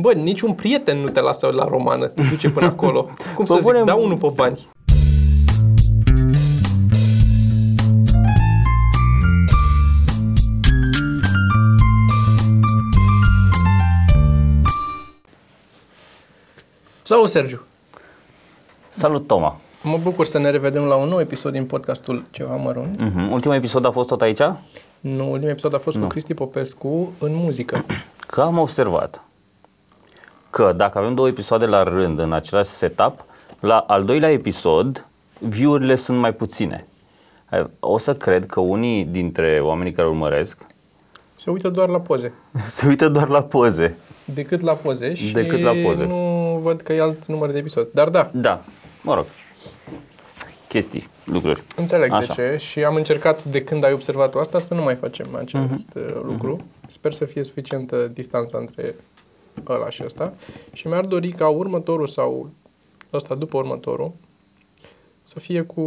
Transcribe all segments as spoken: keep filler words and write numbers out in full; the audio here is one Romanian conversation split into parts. Bă, niciun prieten nu te lasă la Romană, te duce până acolo. Cum să zic, dau unul pe bani. Salut, Sergiu! Salut, Toma! Mă bucur să ne revedem la un nou episod din podcastul Ceva Mărunt. Mm-hmm. Ultimul episod a fost tot aici? Nu, ultimul episod a fost nu. cu Cristi Popescu în muzică. Că am observat că dacă avem două episoade la rând în același setup, la al doilea episod view-urile sunt mai puține. O să cred că unii dintre oamenii care urmăresc se uită doar la poze. Se uită doar la poze. Decât la poze și Decât la poze. nu văd că e alt număr de episod. Dar da. Da, mă rog. Chestii, lucruri. Înțeleg Așa. de ce și am încercat de când ai observat asta să nu mai facem acest uh-huh. lucru. Uh-huh. Sper să fie suficientă distanța între ăla și ăsta și mi-ar dori ca următorul sau ăsta după următorul să fie cu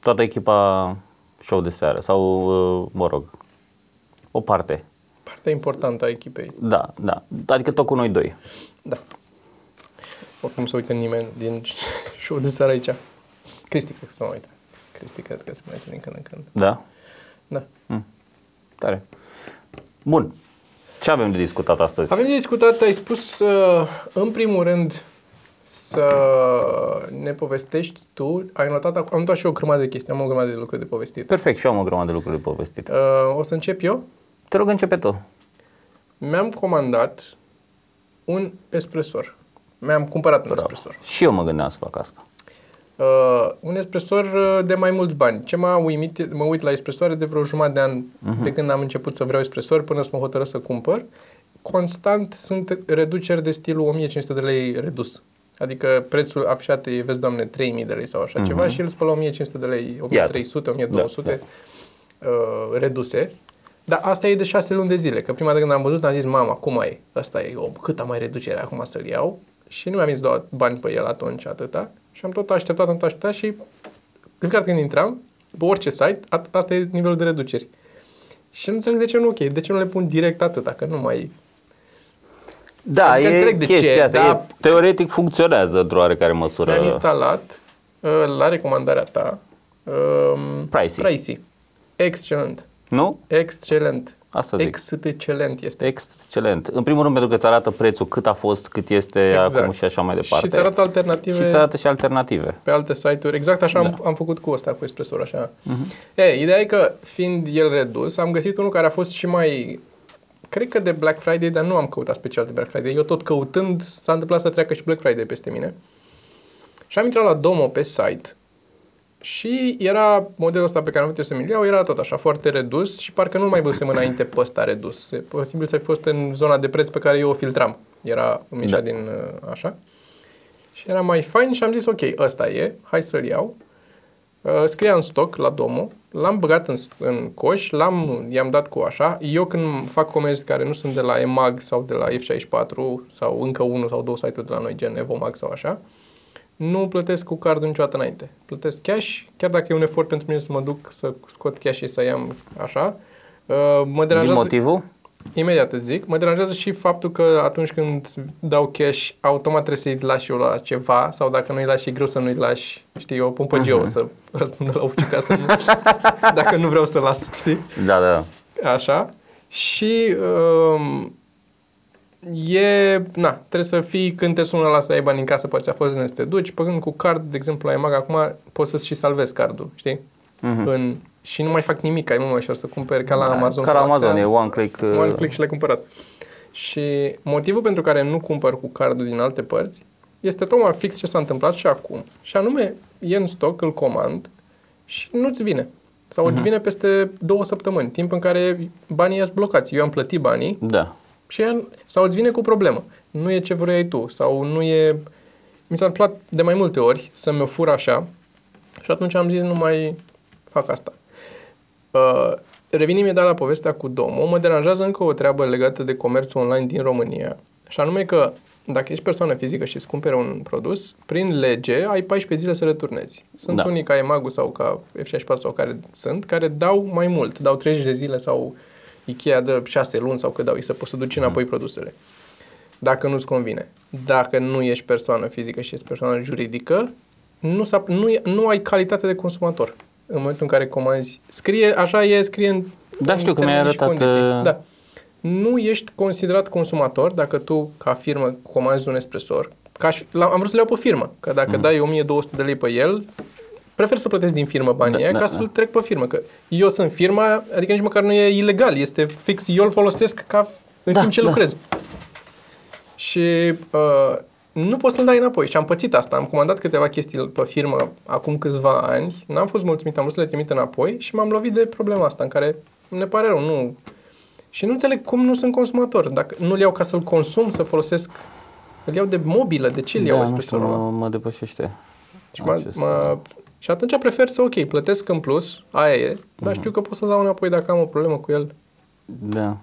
toată echipa Show de Seară sau, mă rog, o parte. Partea importantă a echipei. Da, da. Adică tot cu noi doi. Da. Oricum nu se uită nimeni din Show de Seară aici. Cristi cred că se mai uită. Cristi cred că se mai uită din când în când. Da? Da. Mm. Tare. Bun. Ce avem de discutat astăzi? Avem de discutat, ai spus, în primul rând, să ne povestești tu. Ai notat, am notat și eu o grămadă de chestii, am o grămadă de lucruri de povestit. Perfect, și eu am o grămadă de lucruri de povestit. O să încep eu? Te rog, începe tu. Mi-am comandat un espresor. Mi-am cumpărat Bravo. un espresor. Și eu mă gândeam să fac asta. Uh, un espresor de mai mulți bani. Ce m-a uimit, mă uit la espresoare de vreo jumătate de an, uh-huh. de când am început să vreau espresori până să mă hotărăsc să cumpăr. Constant sunt reduceri de stilul o mie cinci sute de lei redus. Adică prețul afișat e, vezi, doamne, trei mii de lei sau așa uh-huh. ceva și îl spăl la o mie cinci sute de lei, o mie trei sute, o mie două sute da, da. Uh, reduse. Dar asta e de șase luni de zile, că prima dată când am văzut am zis, mama, cum e? Asta e, o, cât am mai reducere acum să-l iau? Și nu mi-am zis doar bani pe el atunci, atâta. Și am tot așteptat, am tot așteptat și fiecare dată când intram, pe orice site, asta e nivelul de reduceri. Și nu înțeleg de ce nu, ok, de ce nu le pun direct atâta, că nu mai... Da, adică e înțeleg de chestia ce, asta, dar... e, teoretic funcționează într-o oarecare măsură. Mi-am instalat, la recomandarea ta, um, Pricey. Pricey. Excelent. Nu? Excelent. Asta zic. Excelent este. Excelent. În primul rând pentru că îți arată prețul, cât a fost, cât este exact. acum și așa mai departe. Și îți arată alternative. Și îți arată și alternative. Pe alte site-uri. Exact așa da. am, am făcut cu ăsta, cu espresorul așa. Uh-huh. E, ideea e că fiind el redus, am găsit unul care a fost și mai, cred că de Black Friday, dar nu am căutat special de Black Friday. Eu tot căutând s-a întâmplat să treacă și Black Friday peste mine. Și am intrat la Domo pe site. Și era modelul ăsta pe care am vrut eu să mi-l iau, era tot așa, foarte redus și parcă nu mai văzusem înainte pe ăsta redus. E posibil să fi fost în zona de preț pe care eu o filtram. Era mișa da. din așa. Și era mai fain și am zis, ok, ăsta e, hai să-l iau. Scria în stoc la Domo, l-am băgat în, în coș, l-am, i-am dat cu așa. Eu când fac comenzi care nu sunt de la Emag sau de la F șaizeci și patru sau încă unul sau două site-uri de la noi, gen Evomag sau așa, nu plătesc cu cardul niciodată înainte. Plătesc cash, chiar dacă e un efort pentru mine să mă duc să scot cash și să iau așa. Mă deranjează... Din motivul? Imediat îți zic. Mă deranjează și faptul că atunci când dau cash, automat trebuie să-i lași eu la ceva sau dacă nu-i lași, e greu să nu-i lași. Știi, eu pun pe uh-huh. geo să răspundă la uciu ca să nu... dacă nu vreau să las, știi? Da, da. Așa. Și... Um... E, na, trebuie să fii când te sună la să ai bani în casă, poate a fost în să te duci, păcând cu card, de exemplu, la Emag, acum poți să-ți și salvezi cardul, știi? Uh-huh. În, și nu mai fac nimic, ai mult mai ușor să cumperi ca la da, Amazon. Ca la Amazon, astea, e OneClick. Uh... OneClick și le-ai cumpărat. Și motivul pentru care nu cumpăr cu cardul din alte părți este tocmai fix ce s-a întâmplat și acum. Și anume, e în stoc, îl comand și nu-ți vine. Sau uh-huh. îți vine peste două săptămâni, timp în care banii sunt blocați. Eu am plătit banii. Da. Și, sau îți vine cu problemă. Nu e ce vrei tu. Sau nu e... Mi s-a întâmplat de mai multe ori să-mi o fur așa și atunci am zis nu mai fac asta. Uh, revin imediat la povestea cu Domo. Mă deranjează încă o treabă legată de comerțul online din România. Și anume că dacă ești persoană fizică și îți cumperi un produs, prin lege ai paisprezece zile să returnezi. Sunt da. unii ca Emag sau ca F șaizeci și patru sau care sunt, care dau mai mult. Dau treizeci de zile sau Ikea dă șase luni sau cât dau ei să poți să duci înapoi produsele. Dacă nu-ți convine. Dacă nu ești persoană fizică și ești persoană juridică, nu, nu, nu ai calitate de consumator. În momentul în care comanzi, scrie, așa e, scrie în... Da, știu că mi-ai arătat... Da. Nu ești considerat consumator dacă tu, ca firmă, comanzi un espresor. Ca și, am vrut să le iau pe firmă, că dacă mm. dai o mie două sute de lei pe el, prefer să plătesc din firmă banii da, aia da, ca da. să-l trec pe firmă. Că eu sunt firma, adică nici măcar nu e ilegal, este fix, eu îl folosesc ca în da, timp ce da. lucrez. Și uh, nu poți să-l dai înapoi. Și am pățit asta. Am comandat câteva chestii pe firmă acum câțiva ani, n-am fost mulțumit, am vrut să le trimit înapoi și m-am lovit de problema asta în care ne pare rău, nu... Și nu înțeleg cum nu sunt consumator. Dacă nu-l iau ca să-l consum, să folosesc... Îl iau de mobilă, de ce îl iau espresorul ăla? Da, nu știu, mă depășește. Și, mă, și atunci prefer să, ok, plătesc în plus, aia e, dar mm-hmm. știu că pot să dau înapoi dacă am o problemă cu el. Da.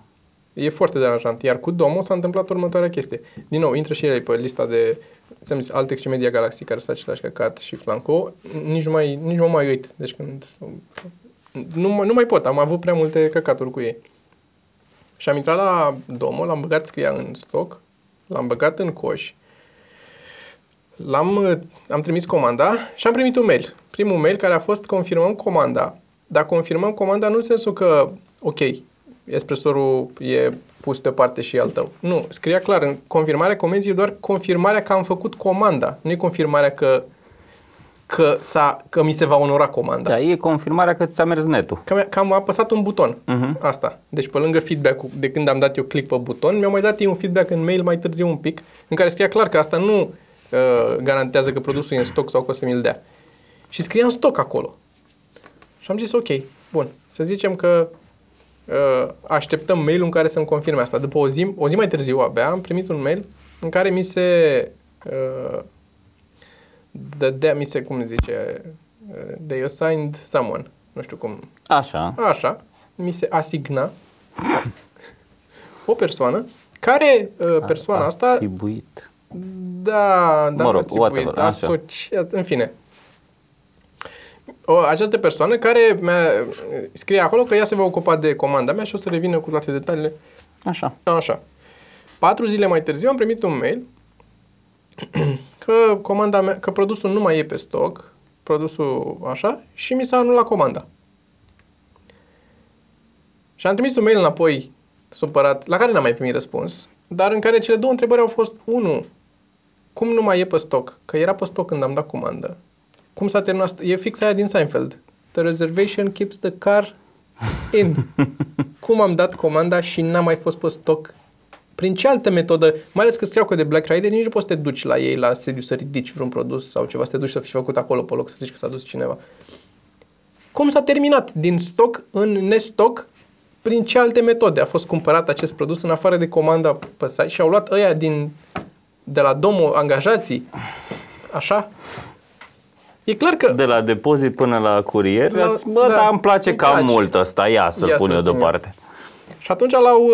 E foarte deranjant. Iar cu Domo s-a întâmplat următoarea chestie. Din nou, intră și el pe lista de, ți-am zis, Altdex și Media Galaxy, care s-a același căcat și Flanco. Nici nu, mai, nici nu mă mai uit. Deci când... Nu, nu mai pot, am avut prea multe căcaturi cu ei. Și am intrat la Domo, l-am băgat scria în stoc, l-am băgat în coș, l-am, am trimis comanda și am primit un mail. Primul mail care a fost confirmăm comanda. Dar confirmăm comanda nu în sensul că, ok, espresorul e pus deoparte și e al tău. Nu, scria clar, în confirmarea comenzii e doar confirmarea că am făcut comanda. Nu e confirmarea că, că, s-a, că mi se va onora comanda. Da, e confirmarea că ți-a mers netul. Că, că am apăsat un buton. Uh-huh. Asta. Deci pe lângă feedback-ul, de când am dat eu click pe buton, mi-au mai dat ei un feedback în mail mai târziu un pic, în care scria clar că asta nu uh, garantează că produsul e în stoc sau că o să mi-l dea. Și scria în stoc acolo. Și am zis, ok, bun, să zicem că uh, așteptăm mail-ul în care să-mi confirme asta. După o zi, o zi mai târziu abia, am primit un mail în care mi se... Uh, dădea mi se, cum zice, they assigned someone, nu știu cum. Așa. Așa, mi se asigna o persoană care, persoana asta... Atribuit. Da, da, mă rog, atribuit, asociat, în fine. O, această persoană care mi-a scrie acolo că ea se va ocupa de comanda mea și o să revină cu toate detaliile. Așa. Așa. Patru zile mai târziu am primit un mail că comanda mea, că produsul nu mai e pe stoc, produsul așa, și mi s-a anulat comanda. Și am trimis un mail înapoi, supărat, la care n-am mai primit răspuns, dar în care cele două întrebări au fost, unu, cum nu mai e pe stoc? Că era pe stoc când am dat comandă. Cum s-a terminat? E fix aia din Seinfeld. The reservation keeps the car in. Cum am dat comanda și n-a mai fost pe stoc? Prin ce altă metodă, mai ales că scriau că de Black Friday, nici nu poți să te duci la ei la sediu să ridici vreun produs sau ceva, să te duci să fii făcut acolo pe loc, să zici că s-a dus cineva. Cum s-a terminat din stoc în nestoc? Prin ce alte metode a fost cumpărat acest produs în afară de comanda pe site și au luat ăia din, de la Domo angajații? Așa? E clar că... De la depozit până la curier? La, bă, da, dar îmi place cam mult ăsta, ia să-l ia pun eu deoparte. Și atunci l-au...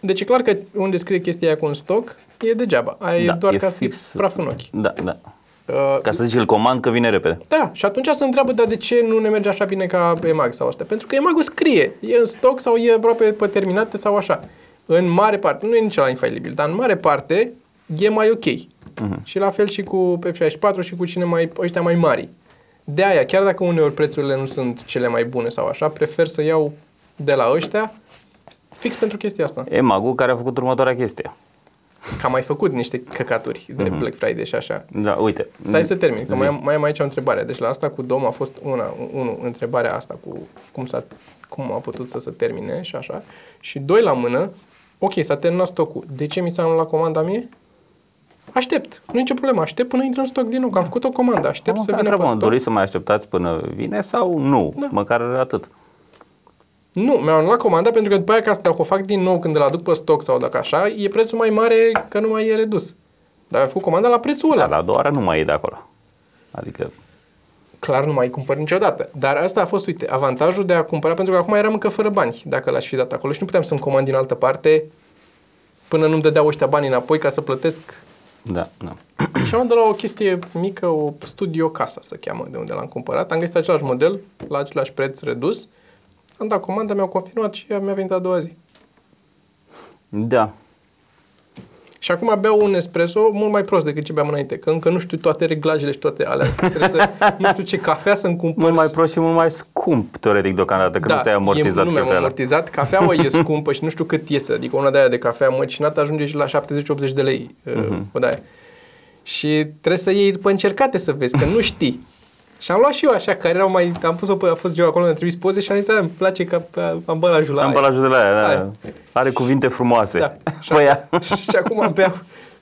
Deci e clar că unde scrie chestia aia cu un stoc, e degeaba. Aia da, e doar e ca fix, să-i praf în ochi. Da, da. Uh, ca să zici, îl comand că vine repede. Da, și atunci se întreabă, dar de ce nu ne merge așa bine ca Emag sau asta? Pentru că Emag-ul scrie, e în stoc sau e aproape pe terminate sau așa. În mare parte, nu e nici la infailibil, dar în mare parte e mai ok. Uh-huh. Și la fel și cu F șaizeci și patru și cu cine mai, ăștia mai mari. De aia, chiar dacă uneori prețurile nu sunt cele mai bune sau așa, prefer să iau de la ăștia fix pentru chestia asta. Emag-ul care a făcut următoarea chestie. Că am mai făcut niște căcaturi de mm-hmm. Black Friday și așa. Da, uite. Stai să termin, că mai am, mai am aici o întrebare. Deci la asta cu Dom a fost una, unu, întrebarea asta cu cum, s-a, cum a putut să se termine și așa. Și doi la mână, ok, s-a terminat stocul. De ce mi s-a anulat comanda mie? Aștept. Nu e nicio problemă. Aștept până intră în stoc din nou. Că am făcut o comandă. Aștept am să vină pe stoc. Doriți să mai așteptați până vine sau nu? Da. Măcar atât. Nu, mi-am luat comanda pentru că după aia, ca să o fac din nou când îl aduc pe stoc sau dacă așa, e prețul mai mare că nu mai e redus. Dar am făcut comanda la prețul ăla. Da, la a doua oară nu mai e de acolo. Adică... Clar nu mai cumpăr niciodată. Dar asta a fost, uite, avantajul de a cumpăra, pentru că acum eram încă fără bani, dacă l-aș fi dat acolo și nu puteam să-mi comand din altă parte până nu-mi dădeau ăștia bani înapoi ca să plătesc. Da, da. Și am dat la o chestie mică, o Studio Casa se cheamă, de unde l-am cumpărat. Am găsit același model, la același preț redus. Am dat comanda, mi-au confirmat și mi-a venit a doua zi. Da. Și acum beau un espresso mult mai prost decât ce beam înainte, că încă nu știu toate reglajele și toate alea. Trebuie să, nu știu ce cafea să-mi cumpăr. Mult mai prost și mult mai scump, teoretic, deocamdată, că da, nu ți-ai amortizat. Da, nu mi-am amortizat. Cafeaua e scumpă și nu știu cât iese. Adică una de aia de cafea măcinată ajunge și la șaptezeci optzeci de lei. Mm-hmm. O de aia. Și trebuie să iei după încercate să vezi, că nu știi. Și am luat și eu așa, care erau mai... Am pus-o, a fost eu acolo, mi-a trimis poze și am zis, a, îmi place că ambalajul ăla. Ambalajul ăla, da. Aia. Are cuvinte frumoase. Da. Și, acum, și acum beau,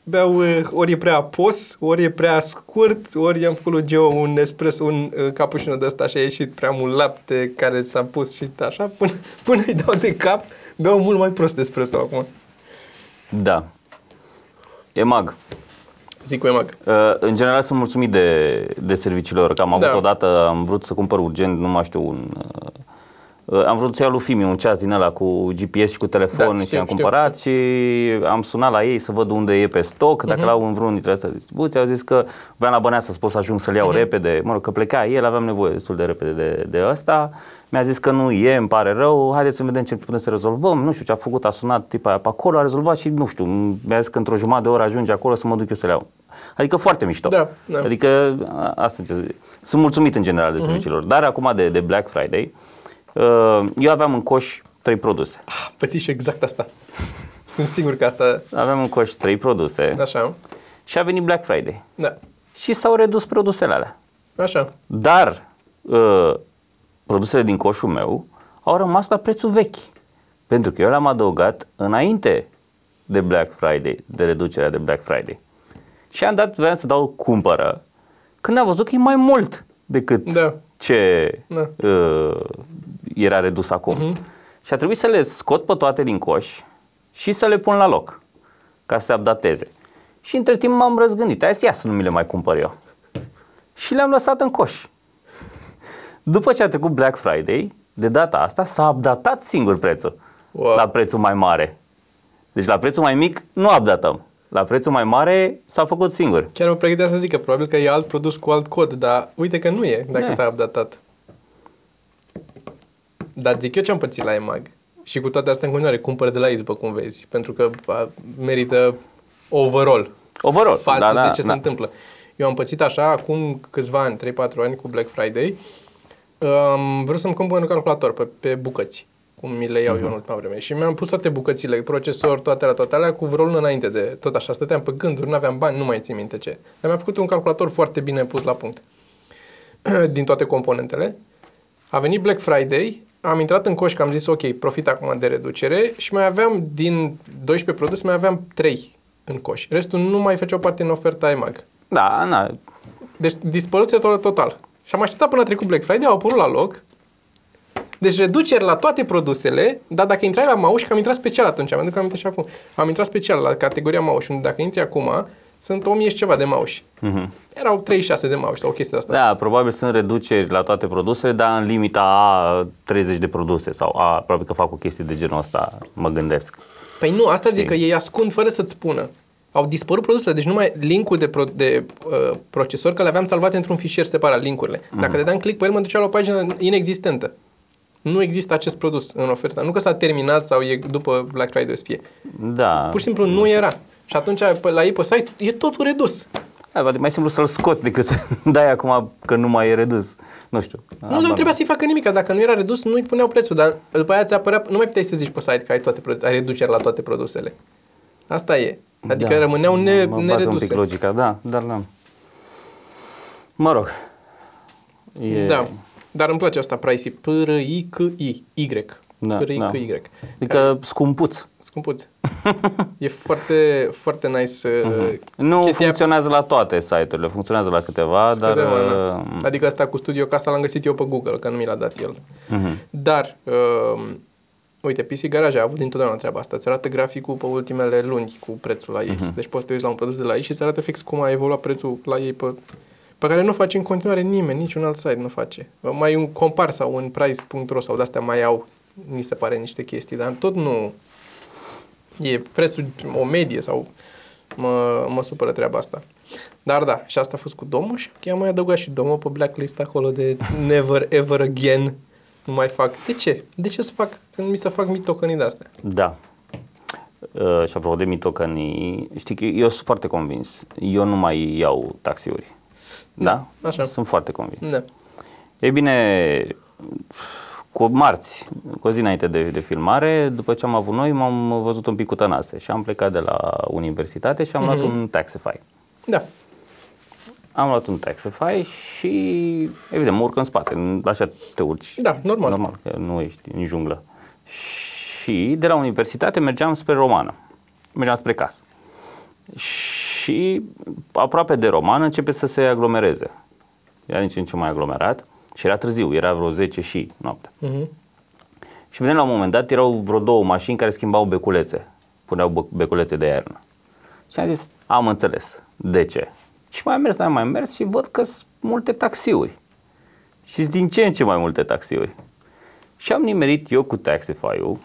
beau, ori e prea apos, ori e prea scurt, ori am făcut lui Geo un espresso, un uh, capușino de ăsta și a ieșit prea mult lapte care s-a pus și așa, până, până îi dau de cap, beau mult mai prost espresso acum. Da. Emag. Zic cu Emag. Uh, în general sunt mulțumit de, de serviciile lor, că am da. avut odată, am vrut să cumpăr urgent, nu mai știu, un... Uh, am vrut să iau lui Fimi un ceas din ăla cu G P S și cu telefon, da, știu, și am știu, cumpărat știu. și am sunat la ei să văd unde e pe stoc, dacă uh-huh. la un vreun dintre astea de distribuție, au zis că voiam la Băneasa să pot să ajung să-l iau uh-huh. repede, mă rog, că pleca el, aveam nevoie destul de repede de, de ăsta. Mi-a zis că nu e, îmi pare rău, haideți să vedem ce putem să rezolvăm. Nu știu ce a făcut, a sunat tipa aia pe acolo, a rezolvat și nu știu, mi-a zis că într-o jumătate de oră ajunge acolo să mă duc eu să le iau. Adică foarte mișto. Da, da. Adică asta ce sunt mulțumit în general de serviciilor. Uh-huh. Dar acum de, de Black Friday, eu aveam în coș trei produse. Ah, păți și exact asta. Sunt sigur că asta... Aveam în coș trei produse. Așa. Și a venit Black Friday. Da. Și s-au redus produsele alea. Așa. Dar... Uh, produsele din coșul meu au rămas la prețul vechi, pentru că eu le-am adăugat înainte de Black Friday, de reducerea de Black Friday. Și am dat, voiam să dau cumpără, când am văzut că e mai mult decât da. ce da. Uh, era redus acum. Uh-huh. Și a trebuit să le scot pe toate din coș și să le pun la loc, ca să se updateze. Și între timp m-am răzgândit, aia ia să nu mi le mai cumpăr eu. Și le-am lăsat în coș. După ce a trecut Black Friday, de data asta s-a updatat singur prețul, wow. la prețul mai mare. Deci la prețul mai mic nu updatăm, la prețul mai mare s-a făcut singur. Chiar mă pregăteam să zic că probabil că e alt produs cu alt cod, dar uite că nu e dacă ne. s-a updatat. Dar zic eu ce-am pățit la Emag și cu toate astea în continuare cumpăr de la ei după cum vezi, pentru că merită overall, overall. față da, da, de ce da. se întâmplă. Eu am pățit așa acum câțiva ani, trei patru ani cu Black Friday. Um, vreau să-mi cumpăr un calculator pe, pe bucăți, cum mi le iau uh-huh. eu în ultima vreme. Și mi-am pus toate bucățile, procesor, toate alea, toate alea, cu vreo lună înainte de tot așa. Stăteam pe gânduri, n-aveam bani, nu mai țin minte ce. Dar mi-a făcut un calculator foarte bine pus la punct din toate componentele. A venit Black Friday, am intrat în coș, că am zis ok, profit acum de reducere și mai aveam din doisprezece produse, mai aveam trei în coș. Restul nu mai făceau parte în oferta Emag. Da, na. Deci dispăruție total. Și am așteptat până a trecut Black Friday, au apărut la loc. Deci reduceri la toate produsele, dar dacă intrai la Mauș, că am intrat special atunci, am intrat și acum. Am intrat special la categoria Mauș, unde dacă intri acum, sunt o mie și ceva de Mauș. Mm-hmm. Erau treizeci și șase de Mauș sau chestia asta. Da, probabil sunt reduceri la toate produsele, dar în limita a treizeci de produse sau a, probabil că fac o chestie de genul ăsta, mă gândesc. Păi nu, asta zic că ei ascund fără să-ți spună. Au dispărut produsele, deci numai link-ul de, pro, de uh, procesor, că le aveam salvate într-un fișier separat, link-urile. Mm-hmm. Dacă dădeam click pe el, mă ducea la o pagină inexistentă. Nu există acest produs în oferta. Nu că s-a terminat sau e după Black Friday să fie. Da. Pur și simplu nu era. Și atunci la ei pe site e totul redus. Da, mai simplu să-l scoți decât să dai acum că nu mai e redus. Nu știu. Nu, nu trebuia să-i facă nimic. Dacă nu era redus, nu-i puneau prețul. Dar după aia ți apărea, nu mai puteai să zici pe site că ai, toate, ai reduceri la toate produsele. Asta e. Adică da, rămâneau ne, mă nereduse. Un pic logica, da, dar n-am. Mă rog. E... Da, dar îmi place asta, pricey. P R I C I Y. Da, P R I C Y. Adică da. scumpuț. Scumpuț. E foarte, foarte nice. Uh-huh. Nu chestia... funcționează la toate site-urile, funcționează la câteva, Scădea, dar... Da. Adică asta cu Studio Casa l-am găsit eu pe Google, că nu mi l-a dat el. Uh-huh. Dar... Uh... Uite, P C Garage a avut dintotdeauna treaba asta. Îți arată graficul pe ultimele luni cu prețul la ei. Uh-huh. Deci poți să te uiți la un produs de la ei și îți arată fix cum a evoluat prețul la ei pe, pe care nu face în continuare nimeni, niciun alt site nu face. Mai un compar sau un price punct ro sau de-astea mai au, mi se pare, niște chestii, dar tot nu e prețul o medie sau mă, mă supără treaba asta. Dar da, și asta a fost cu Domo și am mai adăugat și Domo pe blacklist acolo de Never Ever Again. nu mai fac. De ce? De ce să fac, mi să fac mitocănii de astea? Da. Uh, și apropo de mitocănii, știi că eu sunt foarte convins. Eu nu mai iau taxiuri. Da? Așa. Sunt foarte convins. Da. Ei bine, cu marți, cu o zi înainte de, de filmare, după ce am avut noi, m-am văzut un pic cu tănase și am plecat de la universitate și am mm-hmm. luat un Taxify. Da. Am luat un Taxify și, evident, mă urc în spate, așa te urci. Da, normal. Normal, că nu ești în junglă. Și de la universitate mergeam spre Romană, mergeam spre casă. Și aproape de Romană începe să se aglomereze. Era nici în ce mai aglomerat și era târziu, era vreo zece și noapte. Uh-huh. Și vedem la un moment dat, erau vreo două mașini care schimbau beculețe, puneau beculețe de iernă. Și am zis, am înțeles, de ce? Și mai am mers, n-am mai mers și văd că sunt multe taxiuri. Și din ce în ce mai multe taxiuri. Și am nimerit eu cu Taxify-ul,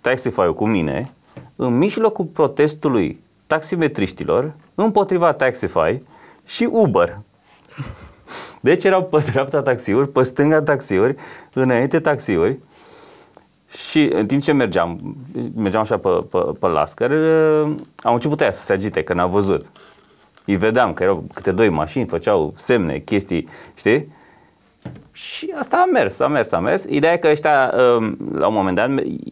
Taxify-ul cu mine, în mijlocul protestului taximetriștilor împotriva Taxify și Uber. Deci erau pe dreapta taxiuri, pe stânga taxiuri, înainte taxiuri. Și în timp ce mergeam, mergeam așa pe, pe, pe lascări, au început aia să se agite, că n-am văzut. Îi vedeam că erau câte doi mașini, făceau semne, chestii, știi? Și asta a mers, a mers, a mers. Ideea e că ăștia, la un moment dat,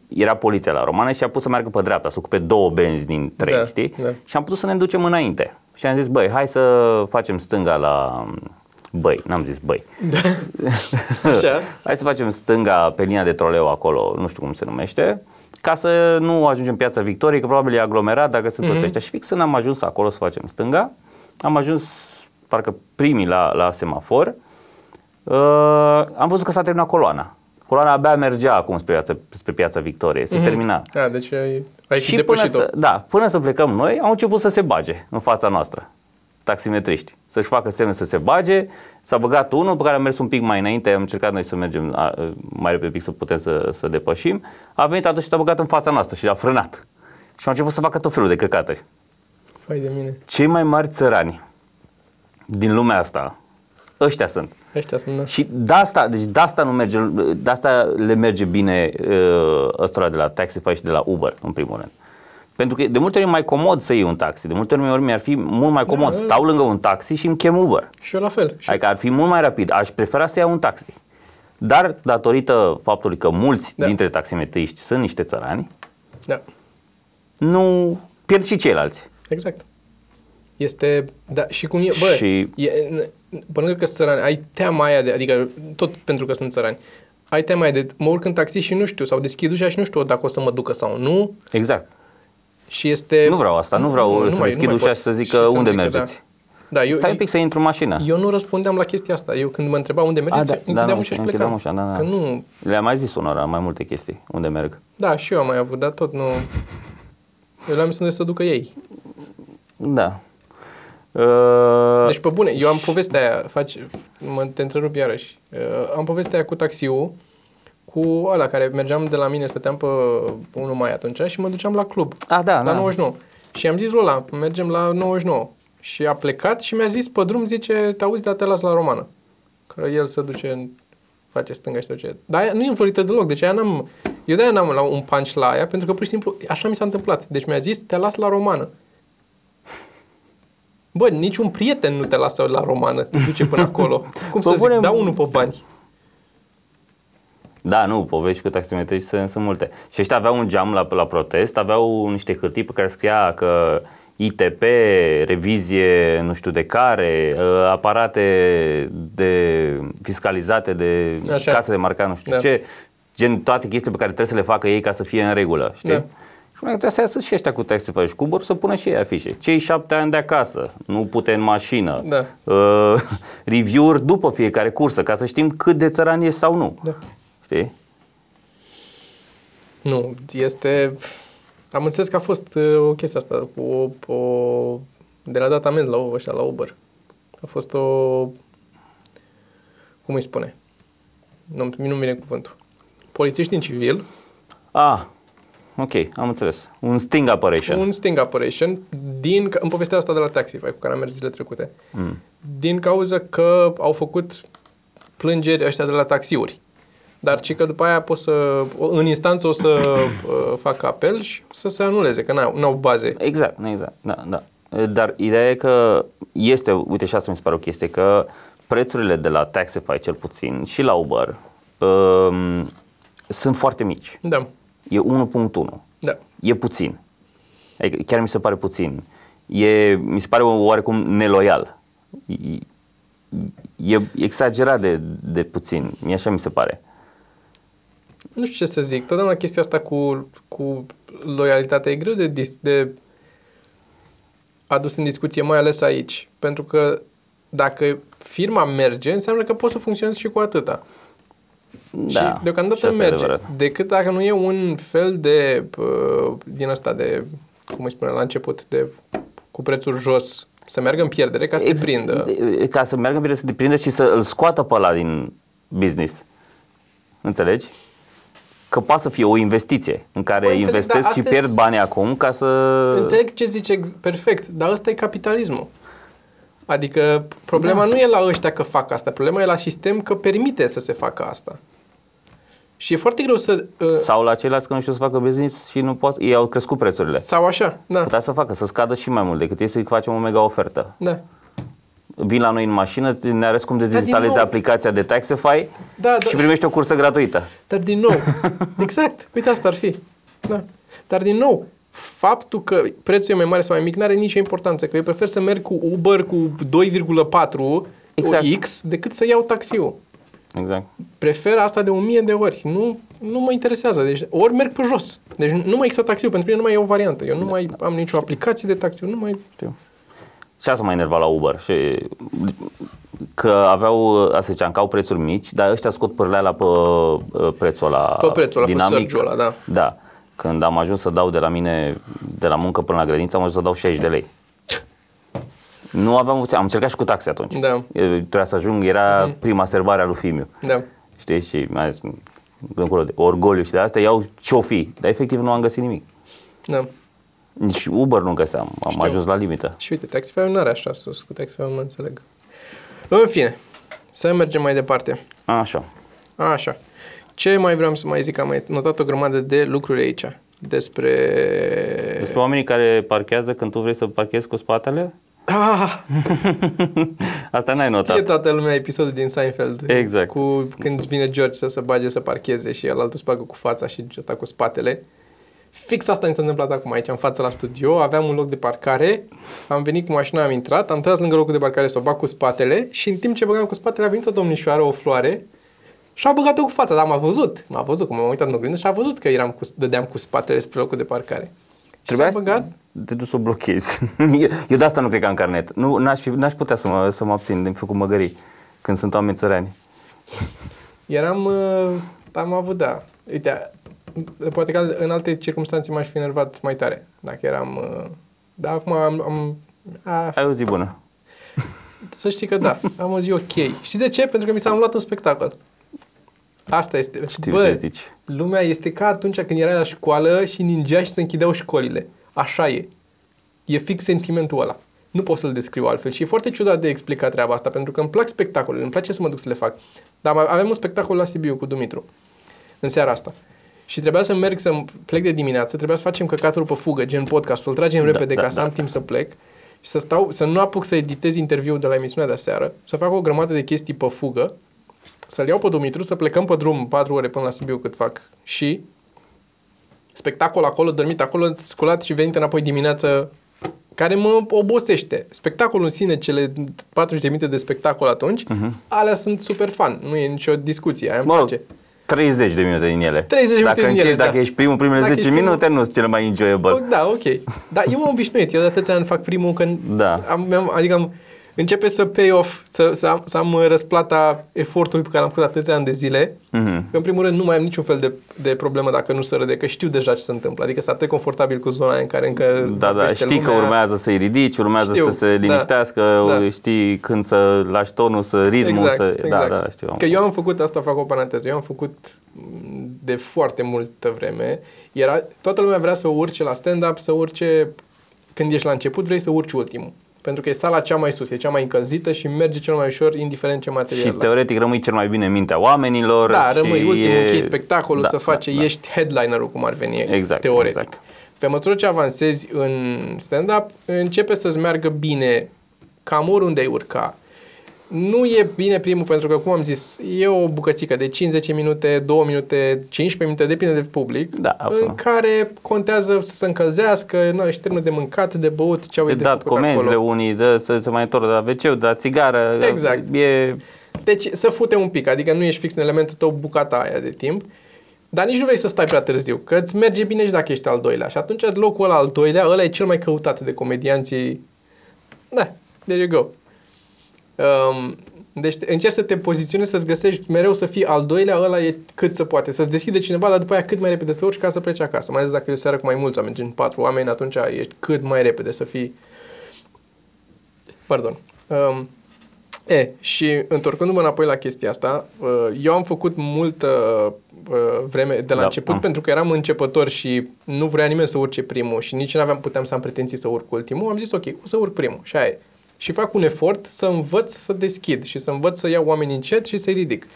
era poliția la Romană și a pus să meargă pe dreapta, să ocupe două benzi din trei, da, știi? Da. Și am putut să ne ducem înainte. Și am zis, băi, hai să facem stânga la... Băi, n-am zis băi. Da. Așa. Hai să facem stânga pe linia de troleu acolo, nu știu cum se numește, ca să nu ajungem Piața Victoriei, că probabil e aglomerat dacă sunt mm-hmm. toți ăștia. Și fix n-am ajuns acolo să facem stânga, am ajuns parcă primii la, la semafor. Uh, am văzut că s-a terminat coloana. Coloana abia mergea acum spre Piața, spre Piața Victoriei, se mm-hmm. termina. Da, deci ai, ai și depășit-o. Până să, da, până să plecăm noi, au început să se bage în fața noastră taximetriști, să-și facă semne să se bage. S-a băgat unul pe care am mers un pic mai înainte, am încercat noi să mergem a, mai repede pic să putem să, să depășim. A venit atunci și s-a băgat în fața noastră și a frânat. Și am început să facă tot felul de căcatări. Fai de mine. Cei mai mari țărani din lumea asta, ăștia sunt. Ăștia sunt, da. Și de asta, deci de asta nu merge, de asta le merge bine ăstora de la Taxify și de la Uber, în primul rând. Pentru că de multe ori e mai comod să iei un taxi, de multe ori mi-ar fi mult mai comod, da, stau lângă un taxi și îmi chem Uber. Și eu la fel. Adică ar fi mult mai rapid, aș prefera să iau un taxi. Dar datorită faptului că mulți da. dintre taximetriști sunt niște țărani, da. nu pierd și ceilalți. Exact. Este, da, și cum e, bă, și... e, pe lângă că sunt țărani, ai teama aia, de, adică tot pentru că sunt țărani, ai teama aia de mă urc în taxi și nu știu, sau deschid ușa și nu știu dacă o să mă ducă sau nu. Exact. Și este... Nu vreau asta, nu vreau nu, să mai, deschid ușa pot. Și să zic și că unde mergeți. Da. Da, eu, stai un pic să intru în mașină. Eu nu răspundeam la chestia asta. Eu când mă întreba unde mergeți, închideam da, ușa și plecam. Ușa, da, da. Că nu... Le-am mai zis unora, mai multe chestii, unde merg. Da, și eu am mai avut, dar tot nu... Eu le-am zis unde să ducă ei. Da. Uh... Deci, pe bune, eu am povestea aia, faci... mă, te întrerup iarăși. Uh, am povestea aia cu taxiul, cu ăla care mergeam de la mine, stăteam pe unu mai atunci și mă duceam la club, a, da, la da. nouăzeci și nouă. Și am zis lui ăla, mergem la nouăzeci și nouă. Și a plecat și mi-a zis pe drum, zice, te auzi, dar te las la Romană. Că el se duce, face stânga și se duce. Dar nu e înflorită deloc, deci aia n-am, eu de-aia n-am luat un punch la aia, pentru că pur și simplu așa mi s-a întâmplat. Deci mi-a zis, te las la Romană. Bă, niciun prieten nu te lasă la Romană, te duce până acolo. Cum să zic, dau unul pe bani. Da, nu, povești cu taximetriști sunt, sunt multe. Și ăștia aveau un geam la, la protest, aveau niște hârtii pe care scria că I T P, revizie nu știu de care, aparate de fiscalizate de așa, casă de marcat nu știu da. ce, gen toate chestiile pe care trebuie să le facă ei ca să fie în regulă, știi? Da. Și mai trebuie să și ăștia cu Taxify și cu Uber să pună și ei afișe. Cei șapte ani de acasă, nu pute în mașină, da. uh, review-uri după fiecare cursă, ca să știm cât de țăran e sau nu. Da. Nu, este... Am înțeles că a fost o chestie asta cu o, o... de la dat amenzi la, ăștia, la Uber. A fost o... cum îi spune? Nu, nu-mi vine cuvântul. Polițiști din civil. Ah, ok, am înțeles. Un sting operation. Un sting operation din... În povestea asta de la Taxify, cu care am mers zilele trecute. Mm. Din cauza că au făcut plângeri ăștia de la taxiuri. Dar ci că după aia pot să, în instanță o să fac apel și să se anuleze, că n-au, n-au baze. Exact, exact, da, da. Dar ideea e că este, uite și asta mi se pare o chestie, că prețurile de la Taxify cel puțin și la Uber um, sunt foarte mici. Da. E unu virgulă unu. Da. E puțin. Adică chiar mi se pare puțin. E, mi se pare oarecum neloial. E, e exagerat de, de puțin. E așa mi se pare. Nu știu ce să zic. Totdeauna chestia asta cu, cu loialitatea e greu de, de adus în discuție, mai ales aici. Pentru că dacă firma merge, înseamnă că poți să funcționezi și cu atâta. Da, și deocamdată și merge. Decât dacă nu e un fel de, din asta de, cum îi spune la început, de cu prețul jos, să meargă în pierdere ca să Ex- te prindă. Ca să meargă în pierdere, să te prindă și să îl scoată pe ăla din business. Înțelegi? Că poate să fie o investiție în care înțeleg, investesc da, și pierd bani acum ca să... Înțeleg ce zici ex- perfect, dar ăsta e capitalismul. Adică problema da. Nu e la ăștia că fac asta, problema e la sistem că permite să se facă asta. Și e foarte greu să... Uh, sau la ceilalți că nu știu să facă business și nu pot, ei au crescut prețurile. Sau așa, da. Putea să facă, să scadă și mai mult decât ei să facem o mega ofertă. Da. Vin la noi în mașină, ne arăți cum dezinstalezi da, aplicația de Taxify da, da. Și primești o cursă gratuită. Dar din nou, exact, uite asta ar fi. Da. Dar din nou... Faptul că prețul e mai mare sau mai mic n-are nicio importanță, că eu prefer să merg cu Uber cu doi virgulă patru exact. X decât să iau taxiul. Exact. Prefer asta de o mie de ori. Nu, nu mă interesează. Deci, ori merg pe jos. Deci nu mai există taxiul, pentru mine nu mai e o variantă. Eu nu da, mai da. am nicio aplicație de taxiu. Nu mai... Știu. Și asta m-a enervat la Uber. Și că aveau, asta ziceam, că au prețuri mici, dar ăștia scot pârleala pe prețul ăla dinamic. Pe prețul ăla, dinamic. Pe Sergiu ăla, da. Da. Când am ajuns să dau de la mine, de la muncă până la grădiniță, am ajuns să dau șaizeci de lei. Nu aveam, am încercat și cu taxe atunci. Da. Trebuia să ajung, era mm-hmm. prima serbare a lui Fimiu. Da. Știi? Și mai zis, încolo de orgoliu și de astea, iau ce-o fi. Dar efectiv nu am găsit nimic. Da. Nici Uber nu găseam, am Știu. ajuns la limită. Și uite, Taxify nu are așa sus, cu Taxify nu mă înțeleg. În fine, să mergem mai departe. Așa. Așa. Ce mai vreau să mai zic? Am mai notat o grămadă de lucruri aici. Despre... Despre oamenii care parchează când tu vrei să parchezi cu spatele? Ah! Asta n-ai notat. Știe toată lumea episodul din Seinfeld. Exact. Cu, când vine George să se bage să parcheze și el altul se bagă cu fața și ăsta cu spatele. Fix asta mi s-a întâmplat acum aici, în fața la studio. Aveam un loc de parcare, am venit cu mașina, am intrat, am tras lângă locul de parcare să o bag cu spatele și în timp ce băgam cu spatele a venit o domnișoară, o floare, și a băgat-o cu fața, dar m-a văzut. M-a văzut, cum m-am uitat în oglindă și a văzut că eram cu, dădeam cu spatele spre locul de parcare. Trebuia să te duci să o blochezi. Eu, eu de asta nu cred că am carnet. Nu, n-aș, n-aș putea să mă, să mă abțin din făcut măgării când sunt oameni țărani. Eram, am avut, da. Uite, poate că în alte circumstanțe m-aș fi enervat mai tare. Dacă eram, dar acum am... am a... Ai o zi bună. Să știi că da, am o zi ok. Știi de ce? Pentru că mi s-a luat un spectacol. Asta este. Știu Bă, ce zici. Lumea este ca atunci când erai la școală și ningea și se închideau școlile. Așa e. E fix sentimentul ăla. Nu pot să-l descriu altfel. Și e foarte ciudat de explicat treaba asta, pentru că îmi plac spectacolele, îmi place să mă duc să le fac. Dar avem un spectacol la Sibiu cu Dumitru în seara asta. Și trebuia să merg, să plec de dimineață, trebuia să facem căcatul pe fugă, gen podcast, să-l tragem da, repede da, ca da, să am da. timp să plec. Și să stau, să nu apuc să editez interviul de la emisiunea de aseară, să fac o grămadă de chestii pe fugă. Să-l iau pe Dumitru, să plecăm pe drum patru ore până la Sibiu cât fac și spectacol acolo, dormit acolo, sculat și venit înapoi dimineață, care mă obosește. Spectacolul în sine, cele patruzeci de minute de spectacol atunci, uh-huh. alea sunt super fan, nu e nicio discuție, aia îmi place. treizeci de minute din ele. treizeci de minute dacă din ele, Dacă da. ești primul, primele dacă zece minute primul... nu sunt cele mai enjoyable. Da, ok. Dar eu m-am obișnuit, eu de atâția ani fac primul că da. am, adică am... Începe să pay off, să, să, am, să am răsplata efortului pe care l-am făcut atâția ani de zile, mm-hmm. că în primul rând nu mai am niciun fel de, de problemă dacă nu se râde, că știu deja ce se întâmplă. Adică sunt atât confortabil cu zona în care încă... Da, da, știi lumea. Că urmează să-i ridici, urmează știu, să se liniștească, da, știi când să lași tonul, să ritmul, exact, să... Exact. Da, da, știu. Că eu am făcut, asta fac o paranteză, eu am făcut de foarte multă vreme, era, toată lumea vrea să urce la stand-up, să urce... Când ești la început, vrei să urci ultimul. Pentru că e sala cea mai sus, e cea mai încălzită și merge cel mai ușor, indiferent ce material. Și teoretic rămâi cel mai bine în mintea oamenilor. Da, rămâi ultimul, e... închei spectacolul, da, să faci, da, da. Ești headlinerul, cum ar veni, exact, teoretic. Exact. Pe măsură ce avansezi în stand-up, începe să-ți meargă bine cam oriunde ai urca. Nu e bine primul, pentru că, cum am zis, e o bucățică de cinci minute, două minute, cincisprezece minute, depinde de public, da, în care contează să se încălzească, na, își termină de mâncat, de băut, ce au de, de dat făcut comenzile acolo. Unii, dă, să se mai întorc de la ve ce, de la țigară. Exact. E... Deci să fute un pic, adică nu ești fix în elementul tău bucata aia de timp, dar nici nu vrei să stai prea târziu, că îți merge bine și dacă ești al doilea. Și atunci locul ăla al doilea, ăla e cel mai căutat de comedianții. Da, there you go. Deci încerci să te poziționezi, să-ți găsești mereu să fii al doilea, ăla e cât se poate. Să-ți deschide cineva, dar după aia cât mai repede să urci ca să pleci acasă. Mai ales dacă e o seară cu mai mulți oameni, gen patru oameni, atunci ești cât mai repede să fii... Pardon. Um, e, și întorcându-mă înapoi la chestia asta, eu am făcut multă vreme de la da. început, mm. pentru că eram începător și nu vrea nimeni să urce primul și nici n-aveam, puteam să am pretenții să urc ultimul. Am zis, ok, o să urc primul și aia e. Și fac un efort să învăț să deschid și să învăț să iau oamenii încet și să-i ridic.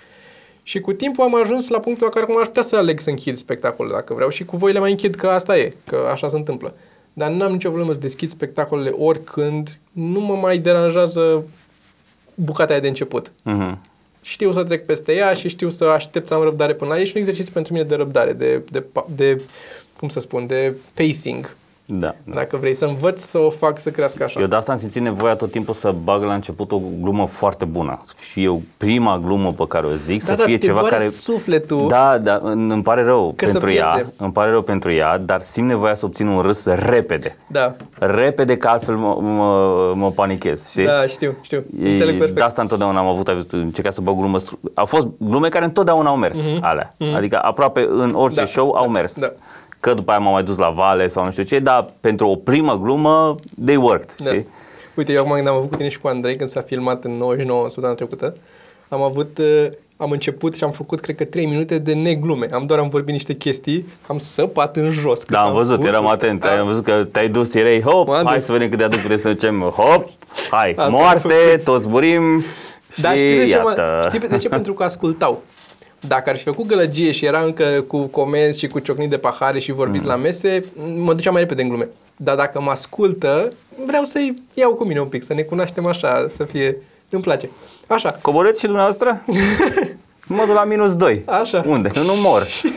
Și cu timpul am ajuns la punctul la care acum aș putea să aleg să închid spectacolul dacă vreau și cu voi le mai închid, că asta e, că așa se întâmplă. Dar n-am nicio problemă să deschid spectacolele oricând, nu mă mai deranjează bucata aia de început. Uh-huh. Știu să trec peste ea și știu să aștept să am răbdare până la ei și un exercițiu pentru mine de răbdare, de, de, de cum să spun, de pacing. Da, da. Dacă vrei să învăț să o fac să crească așa. Eu de asta am simțit nevoia tot timpul să bag la început o glumă foarte bună. Și eu prima glumă pe care o zic, da, să da, fie ceva care sufletul. Da, da, îmi pare rău pentru ea, îmi pare rău pentru ea, dar simt nevoia să obțin un râs repede. Da. Repede, că altfel mă, mă, mă panichez, știi? Da, știu, știu. E, înțeleg perfect. De asta întotdeauna am avut, încercat să bag glumă. Au fost glume care întotdeauna au mers, uh-huh. alea. Uh-huh. Adică aproape în orice da, show da, au mers. Da. Că după aia m-am mai dus la vale sau nu știu ce, dar pentru o primă glumă, they worked. Da. Știi? Uite, eu acum când am avut cu tine și cu Andrei, când s-a filmat în nouăzeci și nouă, săptămâna trecută, am avut, am început și am făcut, cred că, trei minute de neglume. Am doar am vorbit niște chestii, am săpat în jos. Da, am, am văzut, făcut, eram atent, am văzut că te-ai dus, erai, hop, hai dus. Să vedem cât de aduc, trebuie să ducem, hop, hai, asta moarte, toți murim și da, știi de ce, iată. Știi de ce? Pentru că ascultau. Dacă ar fi făcut gălăgie și era încă cu comenzi și cu ciocnit de pahare și vorbit mm. la mese, mă duceam mai repede în glume. Dar dacă mă ascultă, vreau să-i iau cu mine un pic, să ne cunoaștem așa, să fie... Îmi place. Așa. Coborâți și dumneavoastră? Mă duc la minus doi. Așa. Unde? Nu mor. Și,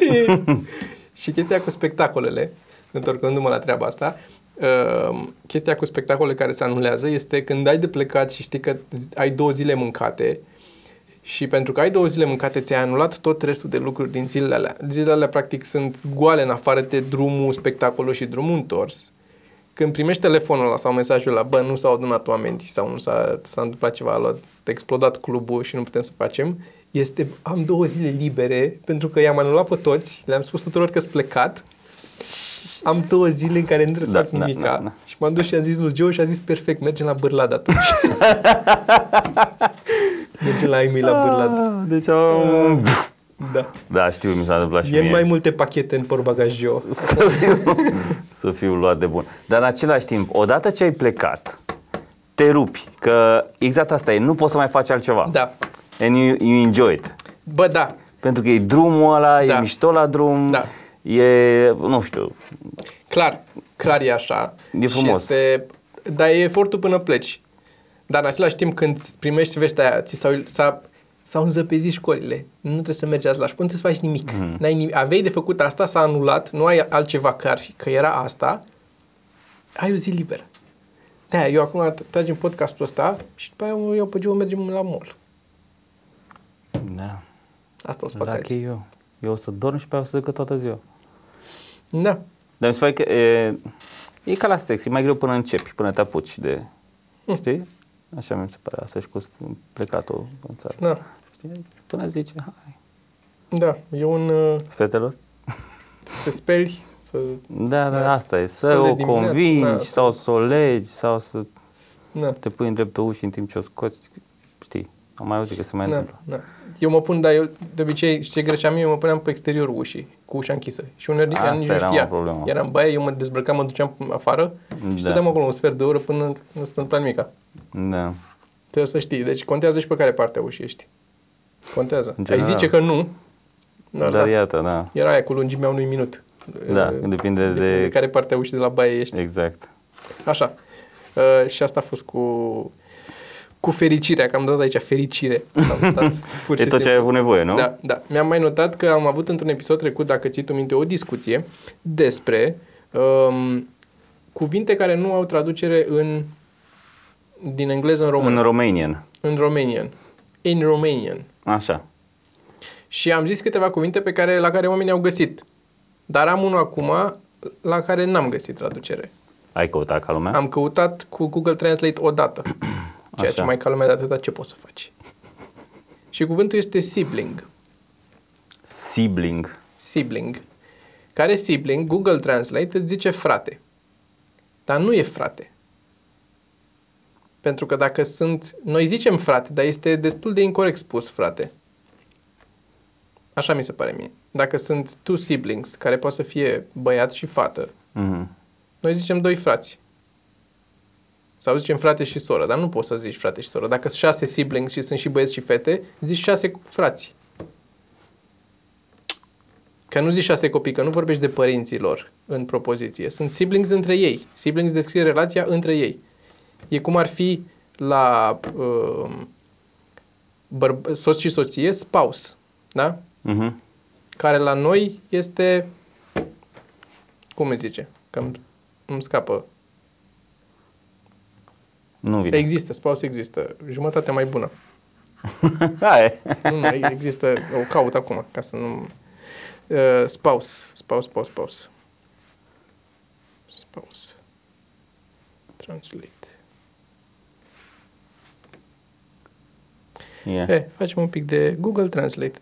și chestia cu spectacolele, întorcându-mă la treaba asta, uh, chestia cu spectacolele care se anulează este când ai de plecat și știi că ai două zile mâncate. Și pentru că ai două zile mâncate, ți-ai anulat tot restul de lucruri din zilele alea. Zilele alea, practic, sunt goale în afară de drumul, spectacolul și drumul întors. Când primești telefonul ăla sau mesajul ăla, bă, nu s-au adunat oameni sau nu s-a, s-a întâmplat ceva, a luat, explodat clubul și nu putem să facem, este, am două zile libere, pentru că i-am anulat pe toți, le-am spus tuturor că-s plecat, am două zile în care nu trebuie să fac nimica. Și m-am dus și am zis lui Joe și a zis, perfect, mergem la Bârlada atunci. Mergem la Amy, la Bârlada. Deci am... Da. Da, știu, mi s-a întâmplat și mie. E mai multe pachete în portbagaj, Joe. Să fiu luat de bun. Dar în același timp, odată ce ai plecat, te rupi, că exact asta e, nu poți să mai faci altceva. Da. And you, you enjoy it. Bă, da. Pentru că e drumul ăla, e mișto la drum. Da. E, nu știu. Clar, clar e așa. E frumos. Este, dar e efortul până pleci. Dar în același timp când primești vestea aia, ți s-au, s-a, s-au înzăpezit școlile. Nu trebuie să mergi azi la școală, nu trebuie să faci nimic. Mm-hmm. N-ai nimic. Aveai de făcut asta, s-a anulat, nu ai altceva că ar fi, că era asta. Ai o zi liberă. De-aia, eu acum tragem podcastul ăsta și după aia eu pe Geo mergem la mall. Da. Asta o să fac azi. Eu. eu o să dorm și pe aia o să ducă toată ziua. Da. Dar mi se pare că e, e ca la sex, e mai greu până începi, până te apuci de, mm. știi? Așa mi se pare, asta și cu plecatul în țară. Da. Știi? Până zice, hai. Da, e un... Uh, Fetelor? Te speli să... Da, da, asta e, să o convingi da, sau să o legi sau să da. te pui în dreptul ușii în timp ce o scoți, știi? Am mai auzit că se mai na, întâmplă. Na. Eu mă pun, dar eu de obicei, știi ce greșeam eu? Eu mă puneam pe exteriorul ușii, cu ușa închisă. Și uneori asta nici nu știa. Eram în baie, eu mă dezbrăcam, mă duceam afară da. Și stăteam acolo un sfert de oră până nu se întâmpla nimica. Da. Trebuie să știi. Deci contează și pe care parte a ușii ești. Contează. Ai zice că nu. Dar, dar iată, da. Era aia cu lungimea unui minut. Da, depinde, depinde de... de care parte a ușii de la baie ești. Exact. Așa. Uh, și asta a fost cu... Cu fericirea, că am dat aici fericire. Dat, pur și e tot ce ai avut nevoie, nu? Da, da. Mi-am mai notat că am avut într-un episod trecut, dacă ții tu minte, o discuție despre um, cuvinte care nu au traducere în, din engleză în română. În Romanian. În Romanian. In Romanian. Așa. Și am zis câteva cuvinte pe care, la care oamenii au găsit. Dar am unul acum la care n-am găsit traducere. Ai căutat ca lumea? Am căutat cu Google Translate odată. Ceea așa. Ce mai ca lumea de atâta, ce poți să faci? Și cuvântul este sibling. Sibling. Sibling. Care sibling, Google Translate îți zice frate. Dar nu e frate. Pentru că dacă sunt... Noi zicem frate, dar este destul de incorect spus frate. Așa mi se pare mie. Dacă sunt two siblings, care poate să fie băiat și fată, mm-hmm. Noi zicem doi frați. Sau zicem frate și soră, dar nu poți să zici frate și soră. Dacă sunt șase siblings și sunt și băieți și fete, zici șase frați. Că nu zici șase copii, că nu vorbești de părinții lor în propoziție. Sunt siblings între ei. Siblings descrie relația între ei. E cum ar fi la uh, bărb- soț și soție, spouse, da? Uh-huh. Care la noi este, cum îi zice? Că îmi, îmi scapă. Nu vine. Există, spouse există. Jumătatea mai bună. Aia nu, nu, există, o caut acum, ca să nu... Uh, spouse, spouse, spouse, spouse. Spouse. Translate. Yeah. Eh, facem un pic de Google Translate.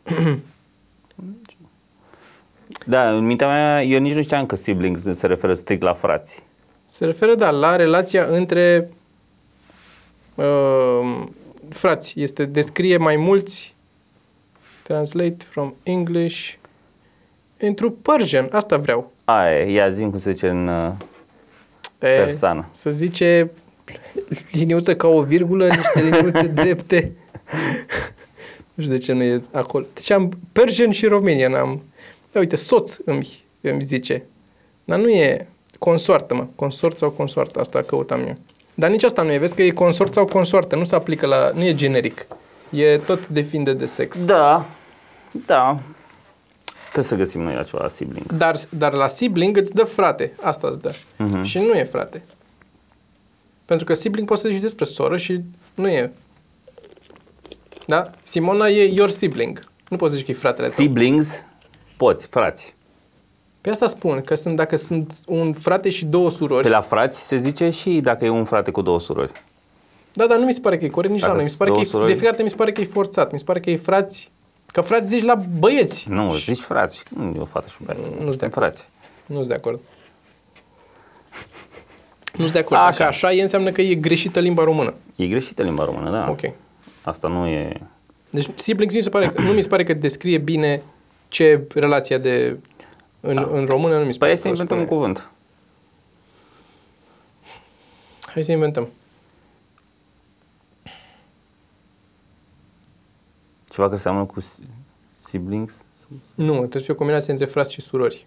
Da, în mintea mea, eu nici nu știam că siblings se referă strict la frați. Se referă, da, la relația între... Uh, frați, este descrie mai mulți. Translate from English into Persian, asta vreau. Aia, ia zi-mi cum se zice în uh, e, persană. Se zice liniuță ca o virgulă, niște liniuțe drepte. Nu știu de ce nu e acolo. Deci am Persian și Romanian am. Da, uite, soț îmi, îmi zice. Dar nu e consoartă, mă. Consort sau consoartă, asta căutam eu. Dar nici asta nu e, vezi că e consort sau consoartă, nu se aplică la, nu e generic. E tot depinde de sex. Da, da. Trebuie să găsim noi la ceva la sibling. Dar, dar la sibling îți dă frate, asta îți dă. Uh-huh. Și nu e frate. Pentru că sibling poți să zici despre soră și nu e. Da? Simona e your sibling. Nu poți să zici că e fratele tău. Siblings, poți, frați. Pe asta spun, că sunt, dacă sunt un frate și două surori... Pe la frați se zice și dacă e un frate cu două surori. Da, dar nu mi se pare că e corect nici dacă la noi. Mi se pare că e, surori... De fiecare dată mi se pare că e forțat. Mi se pare că e frați... Că frați zici la băieți. Nu, și... zici frați. Nu e o fată și un băiat. Nu sunt de acord. Nu sunt de acord. Nu sunt de acord. Așa. Dacă așa e, înseamnă că e greșită limba română. E greșită limba română, da. Ok. Asta nu e... Deci siblings mi se pare că, nu mi se pare că descrie bine ce relația de... În, da. În română nu mi se pare. Hai să inventăm un cuvânt. Hai să inventăm. Ceva care seamănă cu siblings? Nu, trebuie să fie o combinație între frați și surori.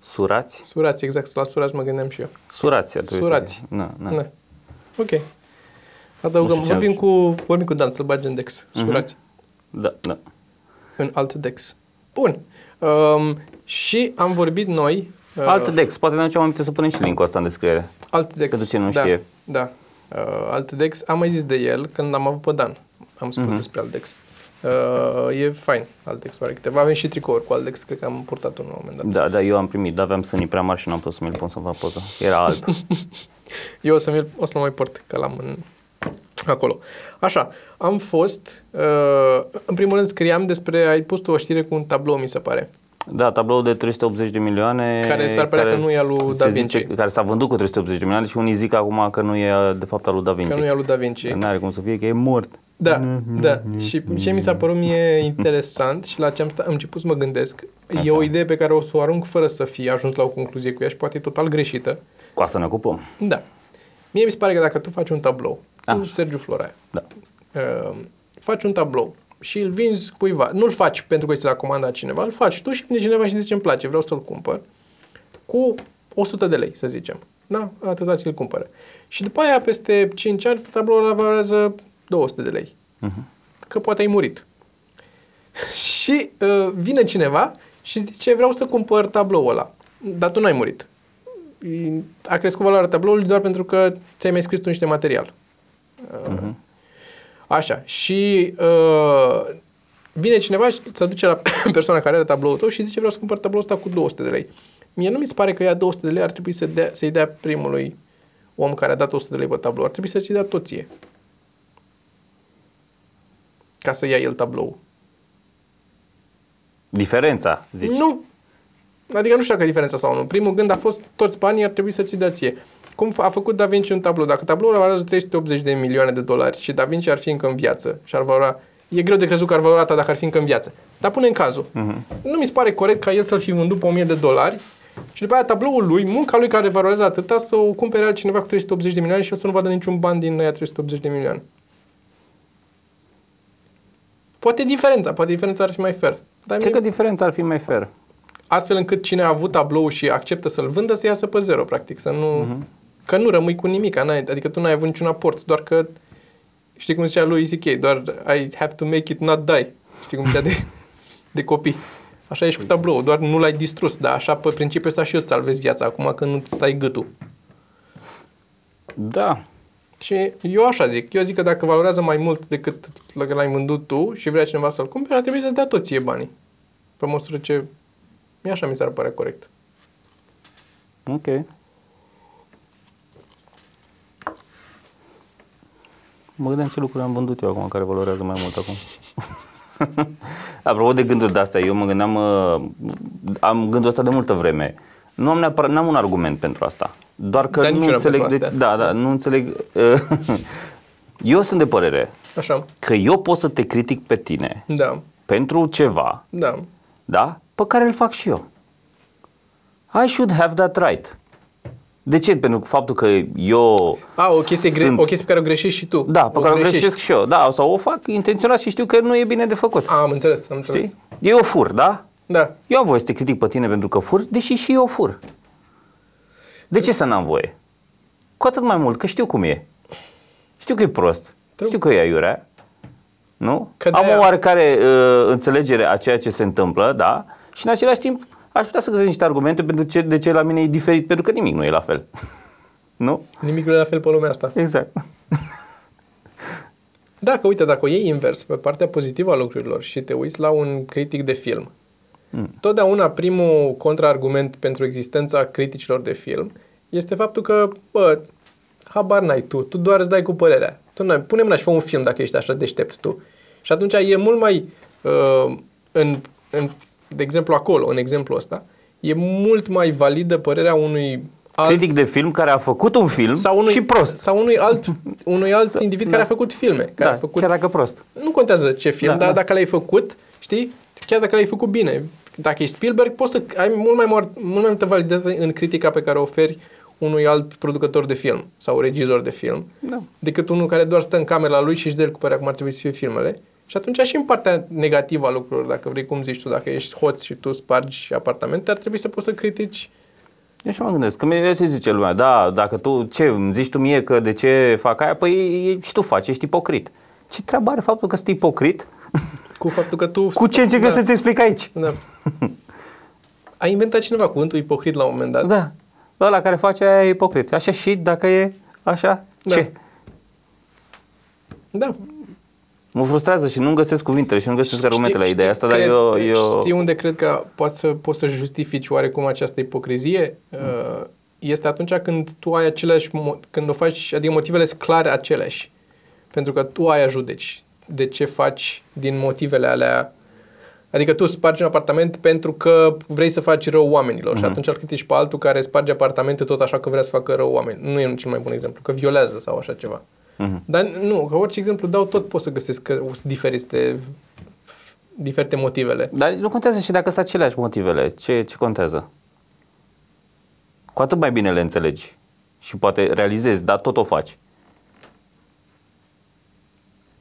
Surați? Surați, exact. La surați mă gândeam și eu. Surați ar trebui surați. Să fie. Na, na. Na. Ok. Adăugăm. Vorbim cu, vorbim cu Dan, să-l bagi în Dex. Surați. Uh-huh. Da, da. În Altdex. Bun. Um, și am vorbit noi... Uh, Altdex. Poate ne aducem aminte să punem și link-ul ăsta în descriere. Altdex. Că de ce nu da, știe. Da. Uh, Altdex. Am mai zis de el când am avut pe Dan. Am spus uh-huh. despre Altdex. Uh, e fain. Altdex pare câteva. Avem și tricouri cu Altdex. Cred că am purtat unul la un moment dat. Da, da. Eu am primit. Dar aveam sânii prea mari și n-am putut să mi-l pun să-mi fac poză. Era alb. Eu o să mi-l o să mai port, că l-am în... Acolo. Așa, am fost, uh, în primul rând scriam despre, ai pus tu o știre cu un tablou, mi se pare, Da, tabloul de trei sute optzeci de milioane. Care s-ar părea că nu e al lui Da Vinci. Care s-a vândut cu trei sute optzeci de milioane și unii zic acum că nu e de fapt al lui Da Vinci. Că nu e al lui Da Vinci. N-are cum să fie, că e mort. Da, da. Și ce mi s-a părut mie interesant și la ce am, sta- am început să mă gândesc, așa, e o idee pe care o să o arunc fără să fie ajuns la o concluzie cu ea și poate e total greșită. Cu asta ne ocupăm. Da. Mie mi se pare că dacă tu faci un tablou, ah, tu, Sergiu Florea, da, uh, faci un tablou și îl vinzi cuiva, nu-l faci pentru că ți l-a comandat cineva, îl faci tu și vine cineva și zice îmi place, vreau să-l cumpăr, cu o sută de lei, să zicem. Da? Atâta ți-l cumpără. Și după aia, peste cinci ani, tabloul ăla valorează două sute de lei. Uh-huh. Că poate ai murit. Și uh, vine cineva și zice vreau să cumpăr tabloul ăla, dar tu n-ai murit. A crescut valoarea tabloului doar pentru că ți-ai mai scris tu niște material. Uh, uh-huh. Așa. Și uh, vine cineva și se duce la persoana care are tabloul tău și zice vreau să cumpăr tabloul ăsta cu două sute de lei. Mie nu mi se pare că ia două sute de lei ar trebui să dea, să-i dea primului om care a dat o sută de lei pe tablou. Ar trebui să-ți dea tot ție. Ca să ia el tabloul. Diferența, zici? Nu. Adică nu știu dacă e diferența sau nu. Primul gând a fost toți banii ar trebui să-ți dea ție. Cum a făcut Da Vinci un tablou? Dacă tabloul valorează trei sute optzeci de milioane de dolari și Da Vinci ar fi încă în viață și ar valora... E greu de crezut că ar valora ta dacă ar fi încă în viață. Dar pune în cazul. Uh-huh. Nu mi se pare corect ca el să-l fi vândut pe o mie de dolari și după aia tabloul lui, munca lui care valorează atâta, să o cumpere altcineva cu trei sute optzeci de milioane și el să nu vadă niciun ban din aia trei sute optzeci de milioane. Poate diferența, poate diferența ar fi mai fair. Dar cred că diferența ar fi mai fair. Astfel încât cine a avut tabloul și acceptă să-l vândă să iasă pe zero, practic, să nu... Uh-huh. Că nu rămâi cu nimic, adică tu n-ai avut niciun aport, doar că, știi cum zicea lui C K, doar I have to make it not die, știi cum zicea de, de copii. Așa ești cu tablou, doar nu l-ai distrus, dar așa pe principiul ăsta și eu îți salvezi viața acum când nu stai gâtul. Da. Și eu așa zic, eu zic că dacă valorează mai mult decât dacă l-ai vândut tu și vrea cineva să-l cumpere, ar trebui să-ți dea tot ție banii. Pe măsură ce, mie așa mi s-ar părea corect. Ok. Mă gândeam ce lucruri am vândut eu acum, care valorează mai mult acum. Apropo de gânduri de-astea, eu mă gândeam, am gândul ăsta de multă vreme. Nu am neapărat, n-am un argument pentru asta. Doar că nu înțeleg, de, da, da, nu înțeleg. Eu sunt de părere, așa, că eu pot să te critic pe tine, da, pentru ceva, da, da, pe care îl fac și eu. I should have that right. De ce? Pentru faptul că eu A, o chestie, sunt... gre- o chestie pe care o greșești și tu. Da, pe o care o greșesc și eu. Da, sau o fac intenționat și știu că nu e bine de făcut. A, am înțeles, am înțeles. Știi? Eu fur, da? Da. Eu am voie să te critic pe tine pentru că fur, deși și eu fur. De ce să n-am voie? Cu atât mai mult, că știu cum e. Știu că e prost. Trebuie. Știu că e aiurea. Nu? Am o oarecare uh, înțelegere a ceea ce se întâmplă, da? Și în același timp aș putea să găsesc niște argumente pentru ce, de ce la mine e diferit, pentru că nimic nu e la fel. Nu? Nimic nu e la fel pe lumea asta. Exact. Dacă, uite, dacă o iei invers pe partea pozitivă a lucrurilor și te uiți la un critic de film, mm. totdeauna primul contraargument pentru existența criticilor de film este faptul că, bă, habar n-ai tu, tu doar îți dai cu părerea. Tu n-ai, pune mâna și fă un film dacă ești așa deștept tu. Și atunci e mult mai, uh, în, în, de exemplu acolo, în exemplu ăsta, e mult mai validă părerea unui alt... critic de film care a făcut un film sau unui, și prost. Sau unui alt, unui alt S- individ da. care a făcut filme. Care da, a făcut, chiar dacă prost. Nu contează ce film, da, dar da. dacă l-ai făcut, știi, chiar dacă l-ai făcut bine. Dacă ești Spielberg, poți să ai mult mai, mult mai multă validitate în critica pe care o oferi unui alt producător de film sau regizor de film, da, decât unul care doar stă în camera lui și își dă el cu părerea cum ar trebui să fie filmele. Și atunci și în partea negativă a lucrurilor, dacă vrei, cum zici tu, dacă ești hoț și tu spargi apartamente, ar trebui să poți să critici. Eu și mă gândesc, că mi-e ce zice lumea, da, dacă tu, ce, îmi zici tu mie că de ce fac aia, păi și tu faci, ești ipocrit. Ce treabă are faptul că ești ipocrit? Cu faptul că tu... Cu ce încerc da. să-ți explic aici? Da. A inventat cineva cuvântul ipocrit la un moment dat. Da. Ăla care face aia e ipocrit. Așa și dacă e așa, da. ce? Da. Mă frustrează și nu-mi găsesc cuvintele și nu găsesc argumentele la ideea asta, cred, dar eu, eu... Știi unde cred că poți să, poți să justifici oarecum această ipocrizie? Mm. Este atunci când tu ai aceleași... Când o faci, adică motivele sunt clare aceleași. Pentru că tu aia judeci. De ce faci din motivele alea Adică tu spargi un apartament pentru că vrei să faci rău oamenilor, uh-huh, și atunci îl critici pe altul care sparge apartamente tot așa că vrea să facă rău oamenilor. Nu e cel mai bun exemplu, că violează sau așa ceva. Uh-huh. Dar nu, că orice exemplu dau, tot poți să găsesc că diferite, diferite motivele. Dar nu contează și dacă sunt aceleași motivele. Ce, ce contează? Cu atât mai bine le înțelegi și poate realizezi, dar tot o faci.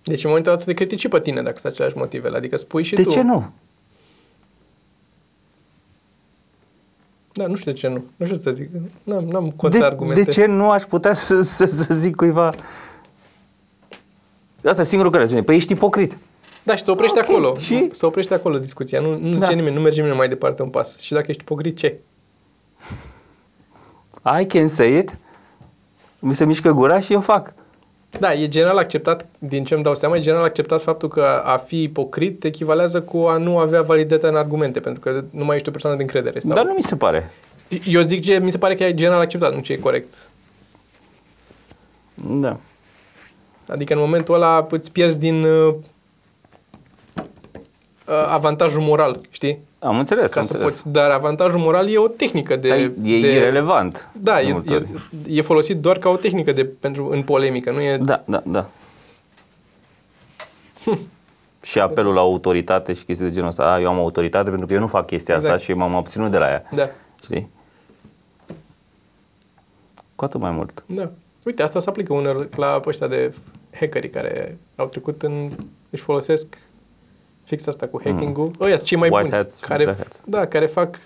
Deci în momentul ăla tu te critici pe tine dacă sunt aceleași motivele, adică spui și de tu. De ce nu? Da, nu știu de ce nu. Nu știu să zic. N-am, n-am contraargumente. De ce nu aș putea să, să, să zic cuiva? Asta e singurul care spune. Păi ești ipocrit. Da, și se oprește okay. acolo. Și? Se oprește acolo discuția. Nu, nu zice da. nimeni, nu merge nimeni mai departe un pas. Și dacă ești ipocrit, ce? I can say it. Mi se mișcă gura și eu fac. Da, e general acceptat, din ce îmi dau seama, e general acceptat faptul că a fi ipocrit echivalează cu a nu avea validitate în argumente, pentru că nu mai ești o persoană de încredere. Sau... Dar nu mi se pare. Eu zic că mi se pare că e general acceptat, nu ce e corect. Da. Adică în momentul ăla îți pierzi din uh, avantajul moral, știi? Am înțeles, Ca am să înțeles. Poți, dar avantajul moral e o tehnică de... Da, e de, irelevant. Da, e, e, e folosit doar ca o tehnică de, pentru, în polemică, nu e... Da, da, da. Hm. Și apelul la autoritate și chestii de genul ăsta. A, eu am autoritate pentru că eu nu fac chestia exact. asta și m-am abținut de la ea. Da. Știi? Cu atât mai mult. Da. Uite, asta se aplică uneori la ăștia de hackerii care au trecut în... își folosesc... fix asta cu hacking-ul. Mm. Ăia sunt cei mai White buni care da, care fac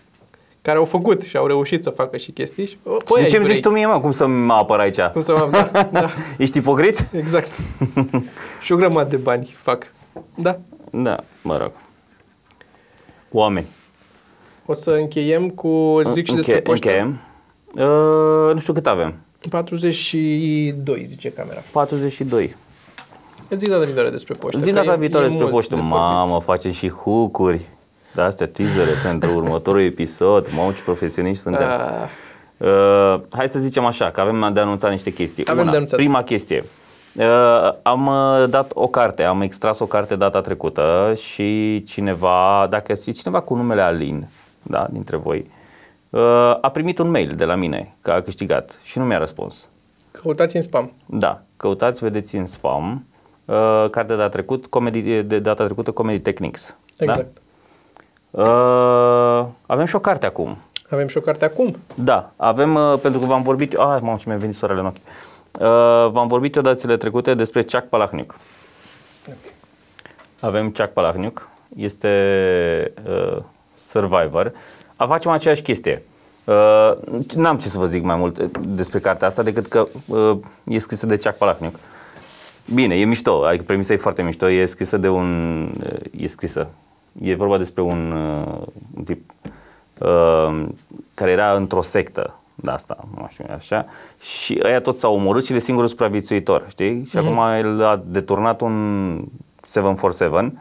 care au făcut și au reușit să facă și chestii. Și, o, și de ce îmi zici tu mie, mă, cum să mă apăr aici? Cum să mă apăr? Da. Ești ipocrit? Exact. Și o grămadă de bani fac. Da. Da, mă rog. Oameni. O să încheiem cu zic și despre poștă. Încheiem. Uh, nu știu cât avem. patruzeci și doi zice camera. patruzeci și doi. Îți zic data viitoare despre poștă. Zic data viitoare despre poștă. De Mamă, facem și hook-uri. Da, astea teaser-e pentru următorul episod. Mamă, ce profesioniști suntem. Ah. Uh, hai să zicem așa, că avem de anunțat niște chestii. Avem Una, de anunțat. Prima chestie. Uh, am dat o carte, am extras o carte data trecută și cineva, dacă e cineva cu numele Alin, da, dintre voi, uh, a primit un mail de la mine că a câștigat și nu mi-a răspuns. Căutați în spam. Da, căutați, vedeți în spam. Uh, cartea de, trecut, comedy, de data trecută Comedy Techniques. Exact. Da? Uh, avem și o carte acum. Avem și o carte acum? Da, avem, uh, pentru că v-am vorbit, ah, mamă, ce mi-a venit soarele în ochi. Uh, v-am vorbit eu datele trecute despre Chuck Palahniuk. Okay. Avem Chuck Palahniuk, este uh, Survivor. A facem aceeași chestie. Uh, n-am ce să vă zic mai mult despre cartea asta decât că uh, e scrisă de Chuck Palahniuk. Bine, e mișto, adică premisa e foarte mișto, e scrisă de un, e scrisă, e vorba despre un, uh, un tip uh, care era într-o sectă de asta, nu știu, așa, și ăia toți s-au omorât și el e singurul supraviețuitor, știi? Și mm-hmm. acum el a deturnat un șapte patru șapte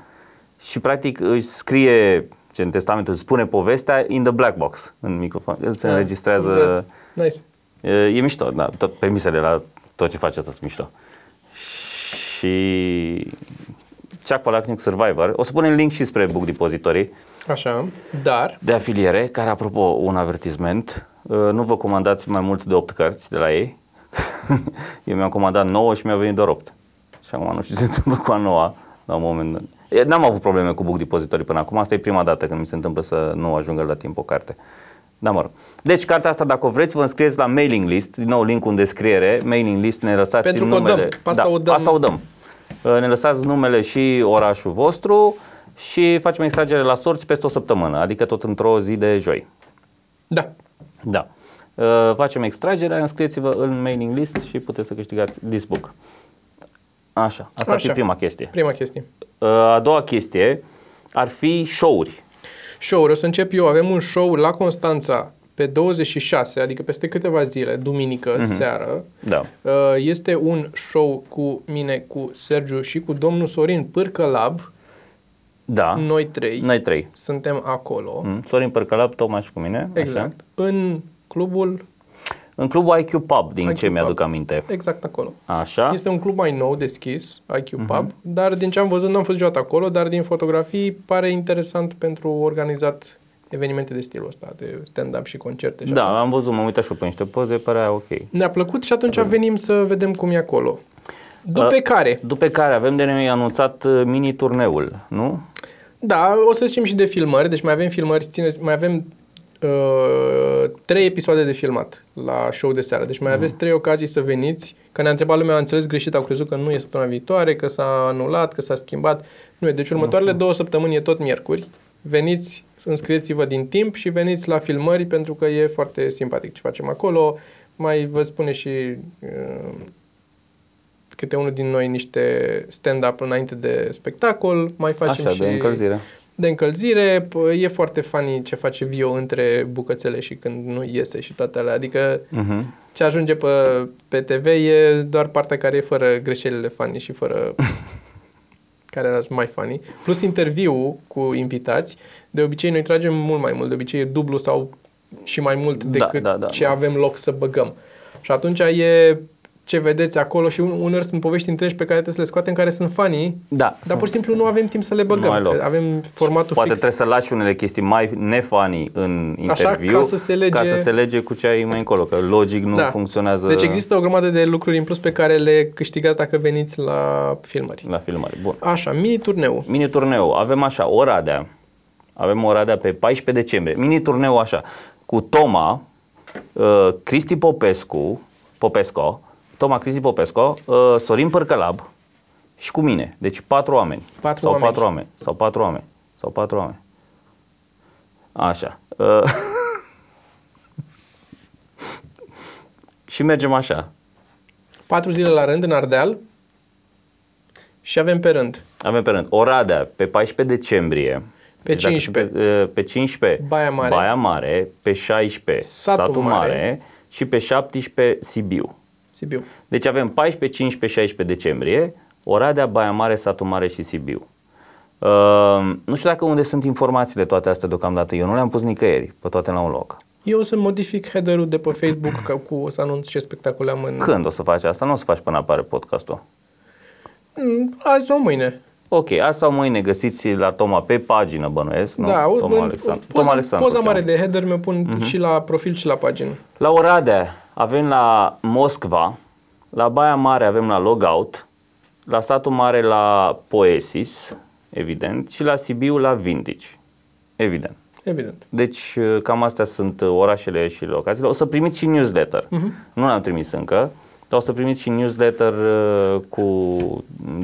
și practic își scrie, ce în testamentul spune povestea, in the black box, în microfon, el se ah, înregistrează. Nice. E, e mișto, da, tot, premisele la tot ce face asta sunt mișto. Și Chuck Palahniuk Survivor. O să punem link și spre Book Depository. Așa, dar... De afiliere, care, apropo, un avertisment. Nu vă comandați mai mult de opt cărți de la ei. Eu mi-am comandat nouă și mi-a venit doar opt. Și acum nu știu ce se întâmplă cu a noua. La un moment dat. N-am avut probleme cu Book Depository până acum. Asta e prima dată când mi se întâmplă să nu ajungă la timp o carte. Da, mă rog. Deci cartea asta, dacă o vreți, vă înscrieți la mailing list. Din nou link în descriere. Mailing list, ne lăsați Pentru numele. Pentru că o dăm. Asta, da, o dăm. Asta o dăm. Ne lăsați numele și orașul vostru și facem extragere la sorți peste o săptămână, adică tot într-o zi de joi. Da. Da. Facem extragerea, înscrieți-vă în mailing list și puteți să câștigați this book. Așa, asta Așa. ar fi prima chestie. Prima chestie. A doua chestie ar fi show-uri. Show-uri, o să încep eu. Avem un show la Constanța pe douăzeci și șase, adică peste câteva zile, duminică, mm-hmm. seară, da. Este un show cu mine, cu Sergiu și cu domnul Sorin Pârcălab. Da. Noi trei. Noi trei. Suntem acolo. Mm. Sorin Pârcălab, Toma și cu mine. Exact. Așa. În clubul... În clubul I Q Pub, din I Q ce Pub. Mi-aduc aminte. Exact acolo. Așa. Este un club mai nou deschis, I Q uh-huh. Pub, dar din ce am văzut, n-am fost niciodată acolo, dar din fotografii pare interesant pentru organizat evenimente de stilul ăsta, de stand-up și concerte. Și da, așa. Am văzut, m-am uitat și pe niște poze, părea ok. Ne-a plăcut și atunci venim să vedem cum e acolo. După uh, care? După care avem de noi anunțat mini-turneul, nu? Da, o să zicem și de filmări, deci mai avem filmări, țineți, mai avem uh, trei episoade de filmat la show de seară, deci mai aveți trei ocazii să veniți, că ne-a întrebat lumea, a înțeles greșit, au crezut că nu e săptămâna viitoare, că s-a anulat, că s-a schimbat, nu e, deci următoarele două săptămâni e tot miercuri, veniți, înscrieți-vă din timp și veniți la filmări pentru că e foarte simpatic ce facem acolo, mai vă spune și... Uh, câte unul din noi niște stand-up înainte de spectacol, mai facem așa, și de încălzire. De încălzire, e foarte funny ce face Vio între bucățele și când nu iese și toate alea, adică uh-huh. ce ajunge pe, pe T V e doar partea care e fără greșelile funny și fără care era mai funny, plus interviu cu invitați, de obicei noi tragem mult mai mult, de obicei e dublu sau și mai mult decât da, da, da, ce da. avem loc să băgăm. Și atunci e ce vedeți acolo și uneori sunt povești întregi pe care trebuie să le scoatem, care sunt funny, da, dar pur și simplu nu avem timp să le băgăm, avem formatul poate fix. Poate trebuie să lași unele chestii mai nefunny în interviu, ca să, se lege... ca să se lege cu ce ai mai încolo, că logic nu da. funcționează. Deci există o grămadă de lucruri în plus pe care le câștigați dacă veniți la filmări. La filmări, bun. Așa, mini-turneu. Mini-turneu, avem așa, Oradea, avem Oradea pe paisprezece decembrie, mini-turneu așa, cu Toma, uh, Cristi Popescu, Popescu, Toma, Cristi Popescu, uh, Sorin Pârcălab și cu mine. Deci patru oameni. Patru sau oameni. patru oameni. Sau patru oameni. Sau patru oameni. Așa. Uh. Și mergem așa. Patru zile la rând în Ardeal și avem pe rând. Avem pe rând. Oradea pe paisprezece decembrie. Pe deci cincisprezece. Sunteți, pe cincisprezece. Baia Mare. Baia Mare. Pe șaisprezece. Satu, Satu Mare. Mare. Și pe șaptesprezece Sibiu. Sibiu. Deci avem paisprezece, cincisprezece, șaisprezece decembrie, Oradea, Baia Mare, Satu Mare și Sibiu. Uh, nu știu dacă unde sunt informațiile toate astea deocamdată, eu nu le-am pus nicăieri, pe toate la un loc. Eu o să modific header-ul de pe Facebook, că cu, o să anunț ce spectacole am în... Când o să faci asta? Nu o să faci până apare podcastul. Azi sau mâine. Ok, azi sau mâine găsiți la Toma pe pagină, bănuiesc, nu? Da, Toma în, Alexandru. Poza, Toma Alexandru, poza mare de header mi-o pun uh-huh. și la profil și la pagină. La Oradea avem la Moscova, la Baia Mare avem la Logout, la Satu Mare la Poesis, evident, și la Sibiu la Vintage, evident. Evident. Deci cam astea sunt orașele și locațiile. O să primiți și newsletter, uh-huh. nu l-am trimis încă. Dar o să primiți și newsletter cu,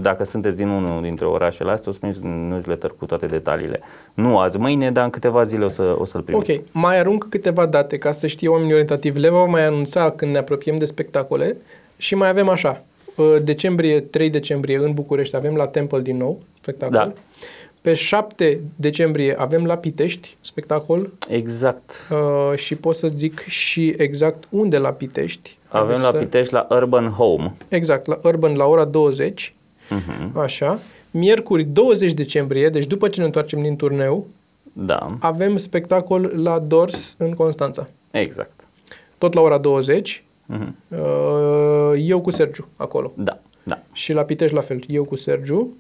dacă sunteți din unul dintre orașele astea, o să primiți newsletter cu toate detaliile. Nu azi, mâine, dar în câteva zile o, să, o să-l primiți. Ok, mai arunc câteva date ca să știe oamenii orientativ. Le vom mai anunța când ne apropiem de spectacole și mai avem așa. Decembrie, trei decembrie în București avem la Temple din nou, spectacol. Da. Pe șapte decembrie avem la Pitești, spectacol. Exact. Uh, și pot să zic și exact unde la Pitești. Avem la să... Pitești la Urban Home. Exact, la Urban la ora douăzeci. Uh-huh. Așa. Miercuri douăzeci decembrie, deci după ce ne întoarcem din turneu, da. avem spectacol la Dors în Constanța. Exact. Tot la ora douăzeci. Uh-huh. Uh, eu cu Sergiu acolo. Da, da. Și la Pitești la fel, eu cu Sergiu.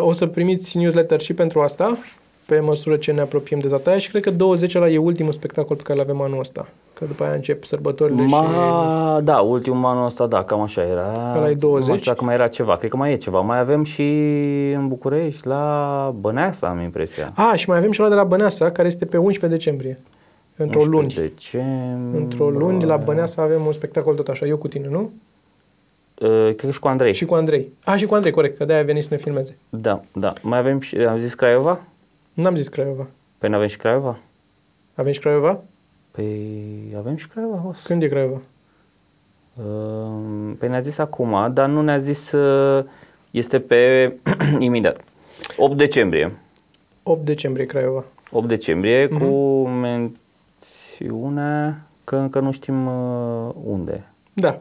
O să primiți newsletter și pentru asta, pe măsură ce ne apropiem de data aia și cred că douăzeci ăla e ultimul spectacol pe care l-avem anul ăsta. Că după aia încep sărbătorile Ma, și... Da, ultimul anul ăsta, da, cam așa era. Ăla e douăzeci. Nu știu dacă mai era ceva, cred că mai e ceva. Mai avem și în București, la Băneasa, am impresia. Ah, și mai avem și ăla de la Băneasa, care este pe unsprezece decembrie. Într-o luni. Decembrie... Într-o luni, la Băneasa avem un spectacol tot așa, eu cu tine, nu? Cred că și cu Andrei. Și cu Andrei. Ah, și cu Andrei, corect, că de-aia a venit să ne filmeze. Da, da. Mai avem și... Am zis Craiova? N-am zis Craiova. Păi n-avem și Craiova? Avem și Craiova? Păi avem și Craiova. O să... Când e Craiova? Păi ne-a zis acum, dar nu ne-a zis... Este pe... imediat. opt decembrie. opt decembrie Craiova. opt decembrie mm-hmm. cu mențiunea că încă nu știm unde. Da.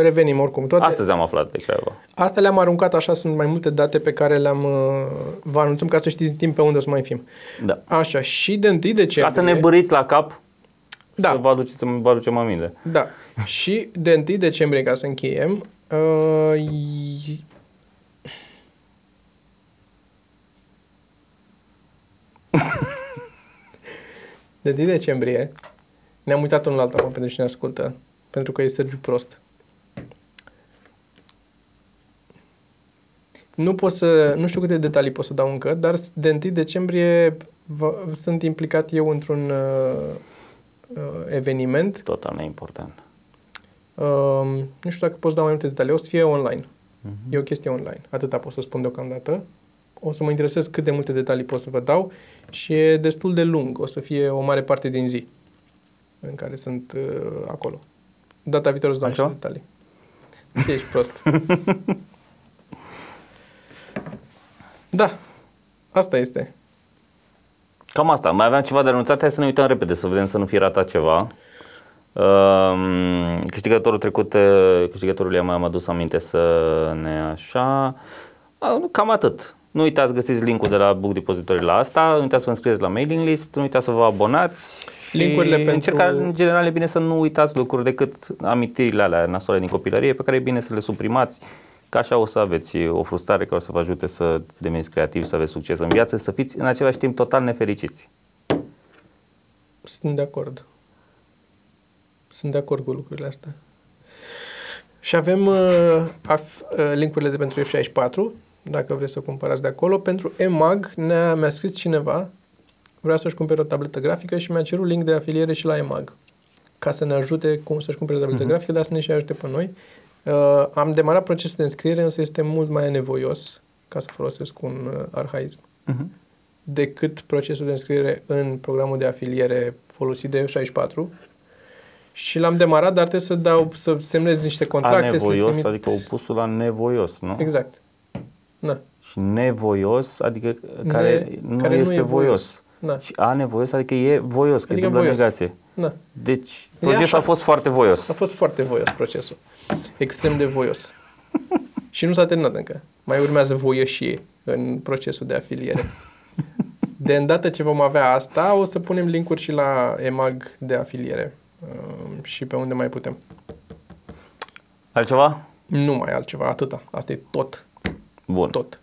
Revenim oricum toate. Astăzi am aflat de Craiova. Astea le-am aruncat așa, sunt mai multe date pe care le-am vă anunțăm ca să știți în timp pe unde o să mai fim. Da. Așa, și de întâi decembrie. Ca să ne băriți la cap. Da. Să vă aduceți, să vă aducem aminte. Da. Și de întâi decembrie, ca să încheiem, uh, de întâi decembrie ne-am uitat unul la altul, pentru cine ascultă, pentru că e Sergiu prost. Nu pot să, nu știu câte detalii pot să dau încă, dar de întâi decembrie v- sunt implicat eu într-un uh, eveniment. Total neimportant. Uh, nu știu dacă pot să dau mai multe detalii, o să fie online. Uh-huh. E o chestie online, atâta pot să spun deocamdată. O să mă interesez cât de multe detalii pot să vă dau și e destul de lung, o să fie o mare parte din zi în care sunt uh, acolo. Data viitoare o să dau niște detalii. Ești prost. Da, asta este. Cam asta. Mai aveam ceva de anunțat, hai să ne uităm repede, să vedem să nu fie ratat ceva. Uh, câștigătorul trecut, câștigătorul i-am mai adus aminte să ne așa. Uh, cam atât. Nu uitați, găsiți link-ul de la Book Depository la asta, nu uitați să vă înscrieți la mailing list, nu uitați să vă abonați. Link-urile pentru... Încerca, în general e bine să nu uitați lucruri decât amintirile alea nasoale din copilărie pe care e bine să le suprimați. Că așa o să aveți o frustrare care o să vă ajute să deveniți creativi, să aveți succes în viață, să fiți în același timp total nefericiți. Sunt de acord. Sunt de acord cu lucrurile astea. Și avem uh, af- uh, link-urile de pentru F șaizeci și patru, dacă vreți să cumpărați de acolo. Pentru Emag ne-a, mi-a scris cineva, vrea să-și cumpere o tabletă grafică și mi-a cerut link de afiliere și la Emag, ca să ne ajute cum să-și cumpere o tabletă uh-huh. grafică, dar să ne și ajute pe noi. Uh, am demarat procesul de înscriere, însă este mult mai nevoios, ca să folosesc un uh, arhaism, uh-huh. decât procesul de înscriere în programul de afiliere folosit de F șaizeci și patru. Și l-am demarat, dar trebuie să dau, să semnez niște contracte. A nevoios, trimit... adică opusul la nevoios, nu? Exact. Na. Și nevoios, adică care, ne... nu, care este nu este voios. voios. Și a nevoios, adică e voios, că adică e dublă negație. Na. Deci procesul a fost foarte voios. A fost foarte voios procesul. Extrem de voios. Și nu s-a terminat încă. Mai urmează voioșie în procesul de afiliere. De îndată ce vom avea asta, o să punem link-uri și la Emag de afiliere. Și pe unde mai putem. Altceva? Nu mai altceva, atâta. Asta e tot. Bun. Tot.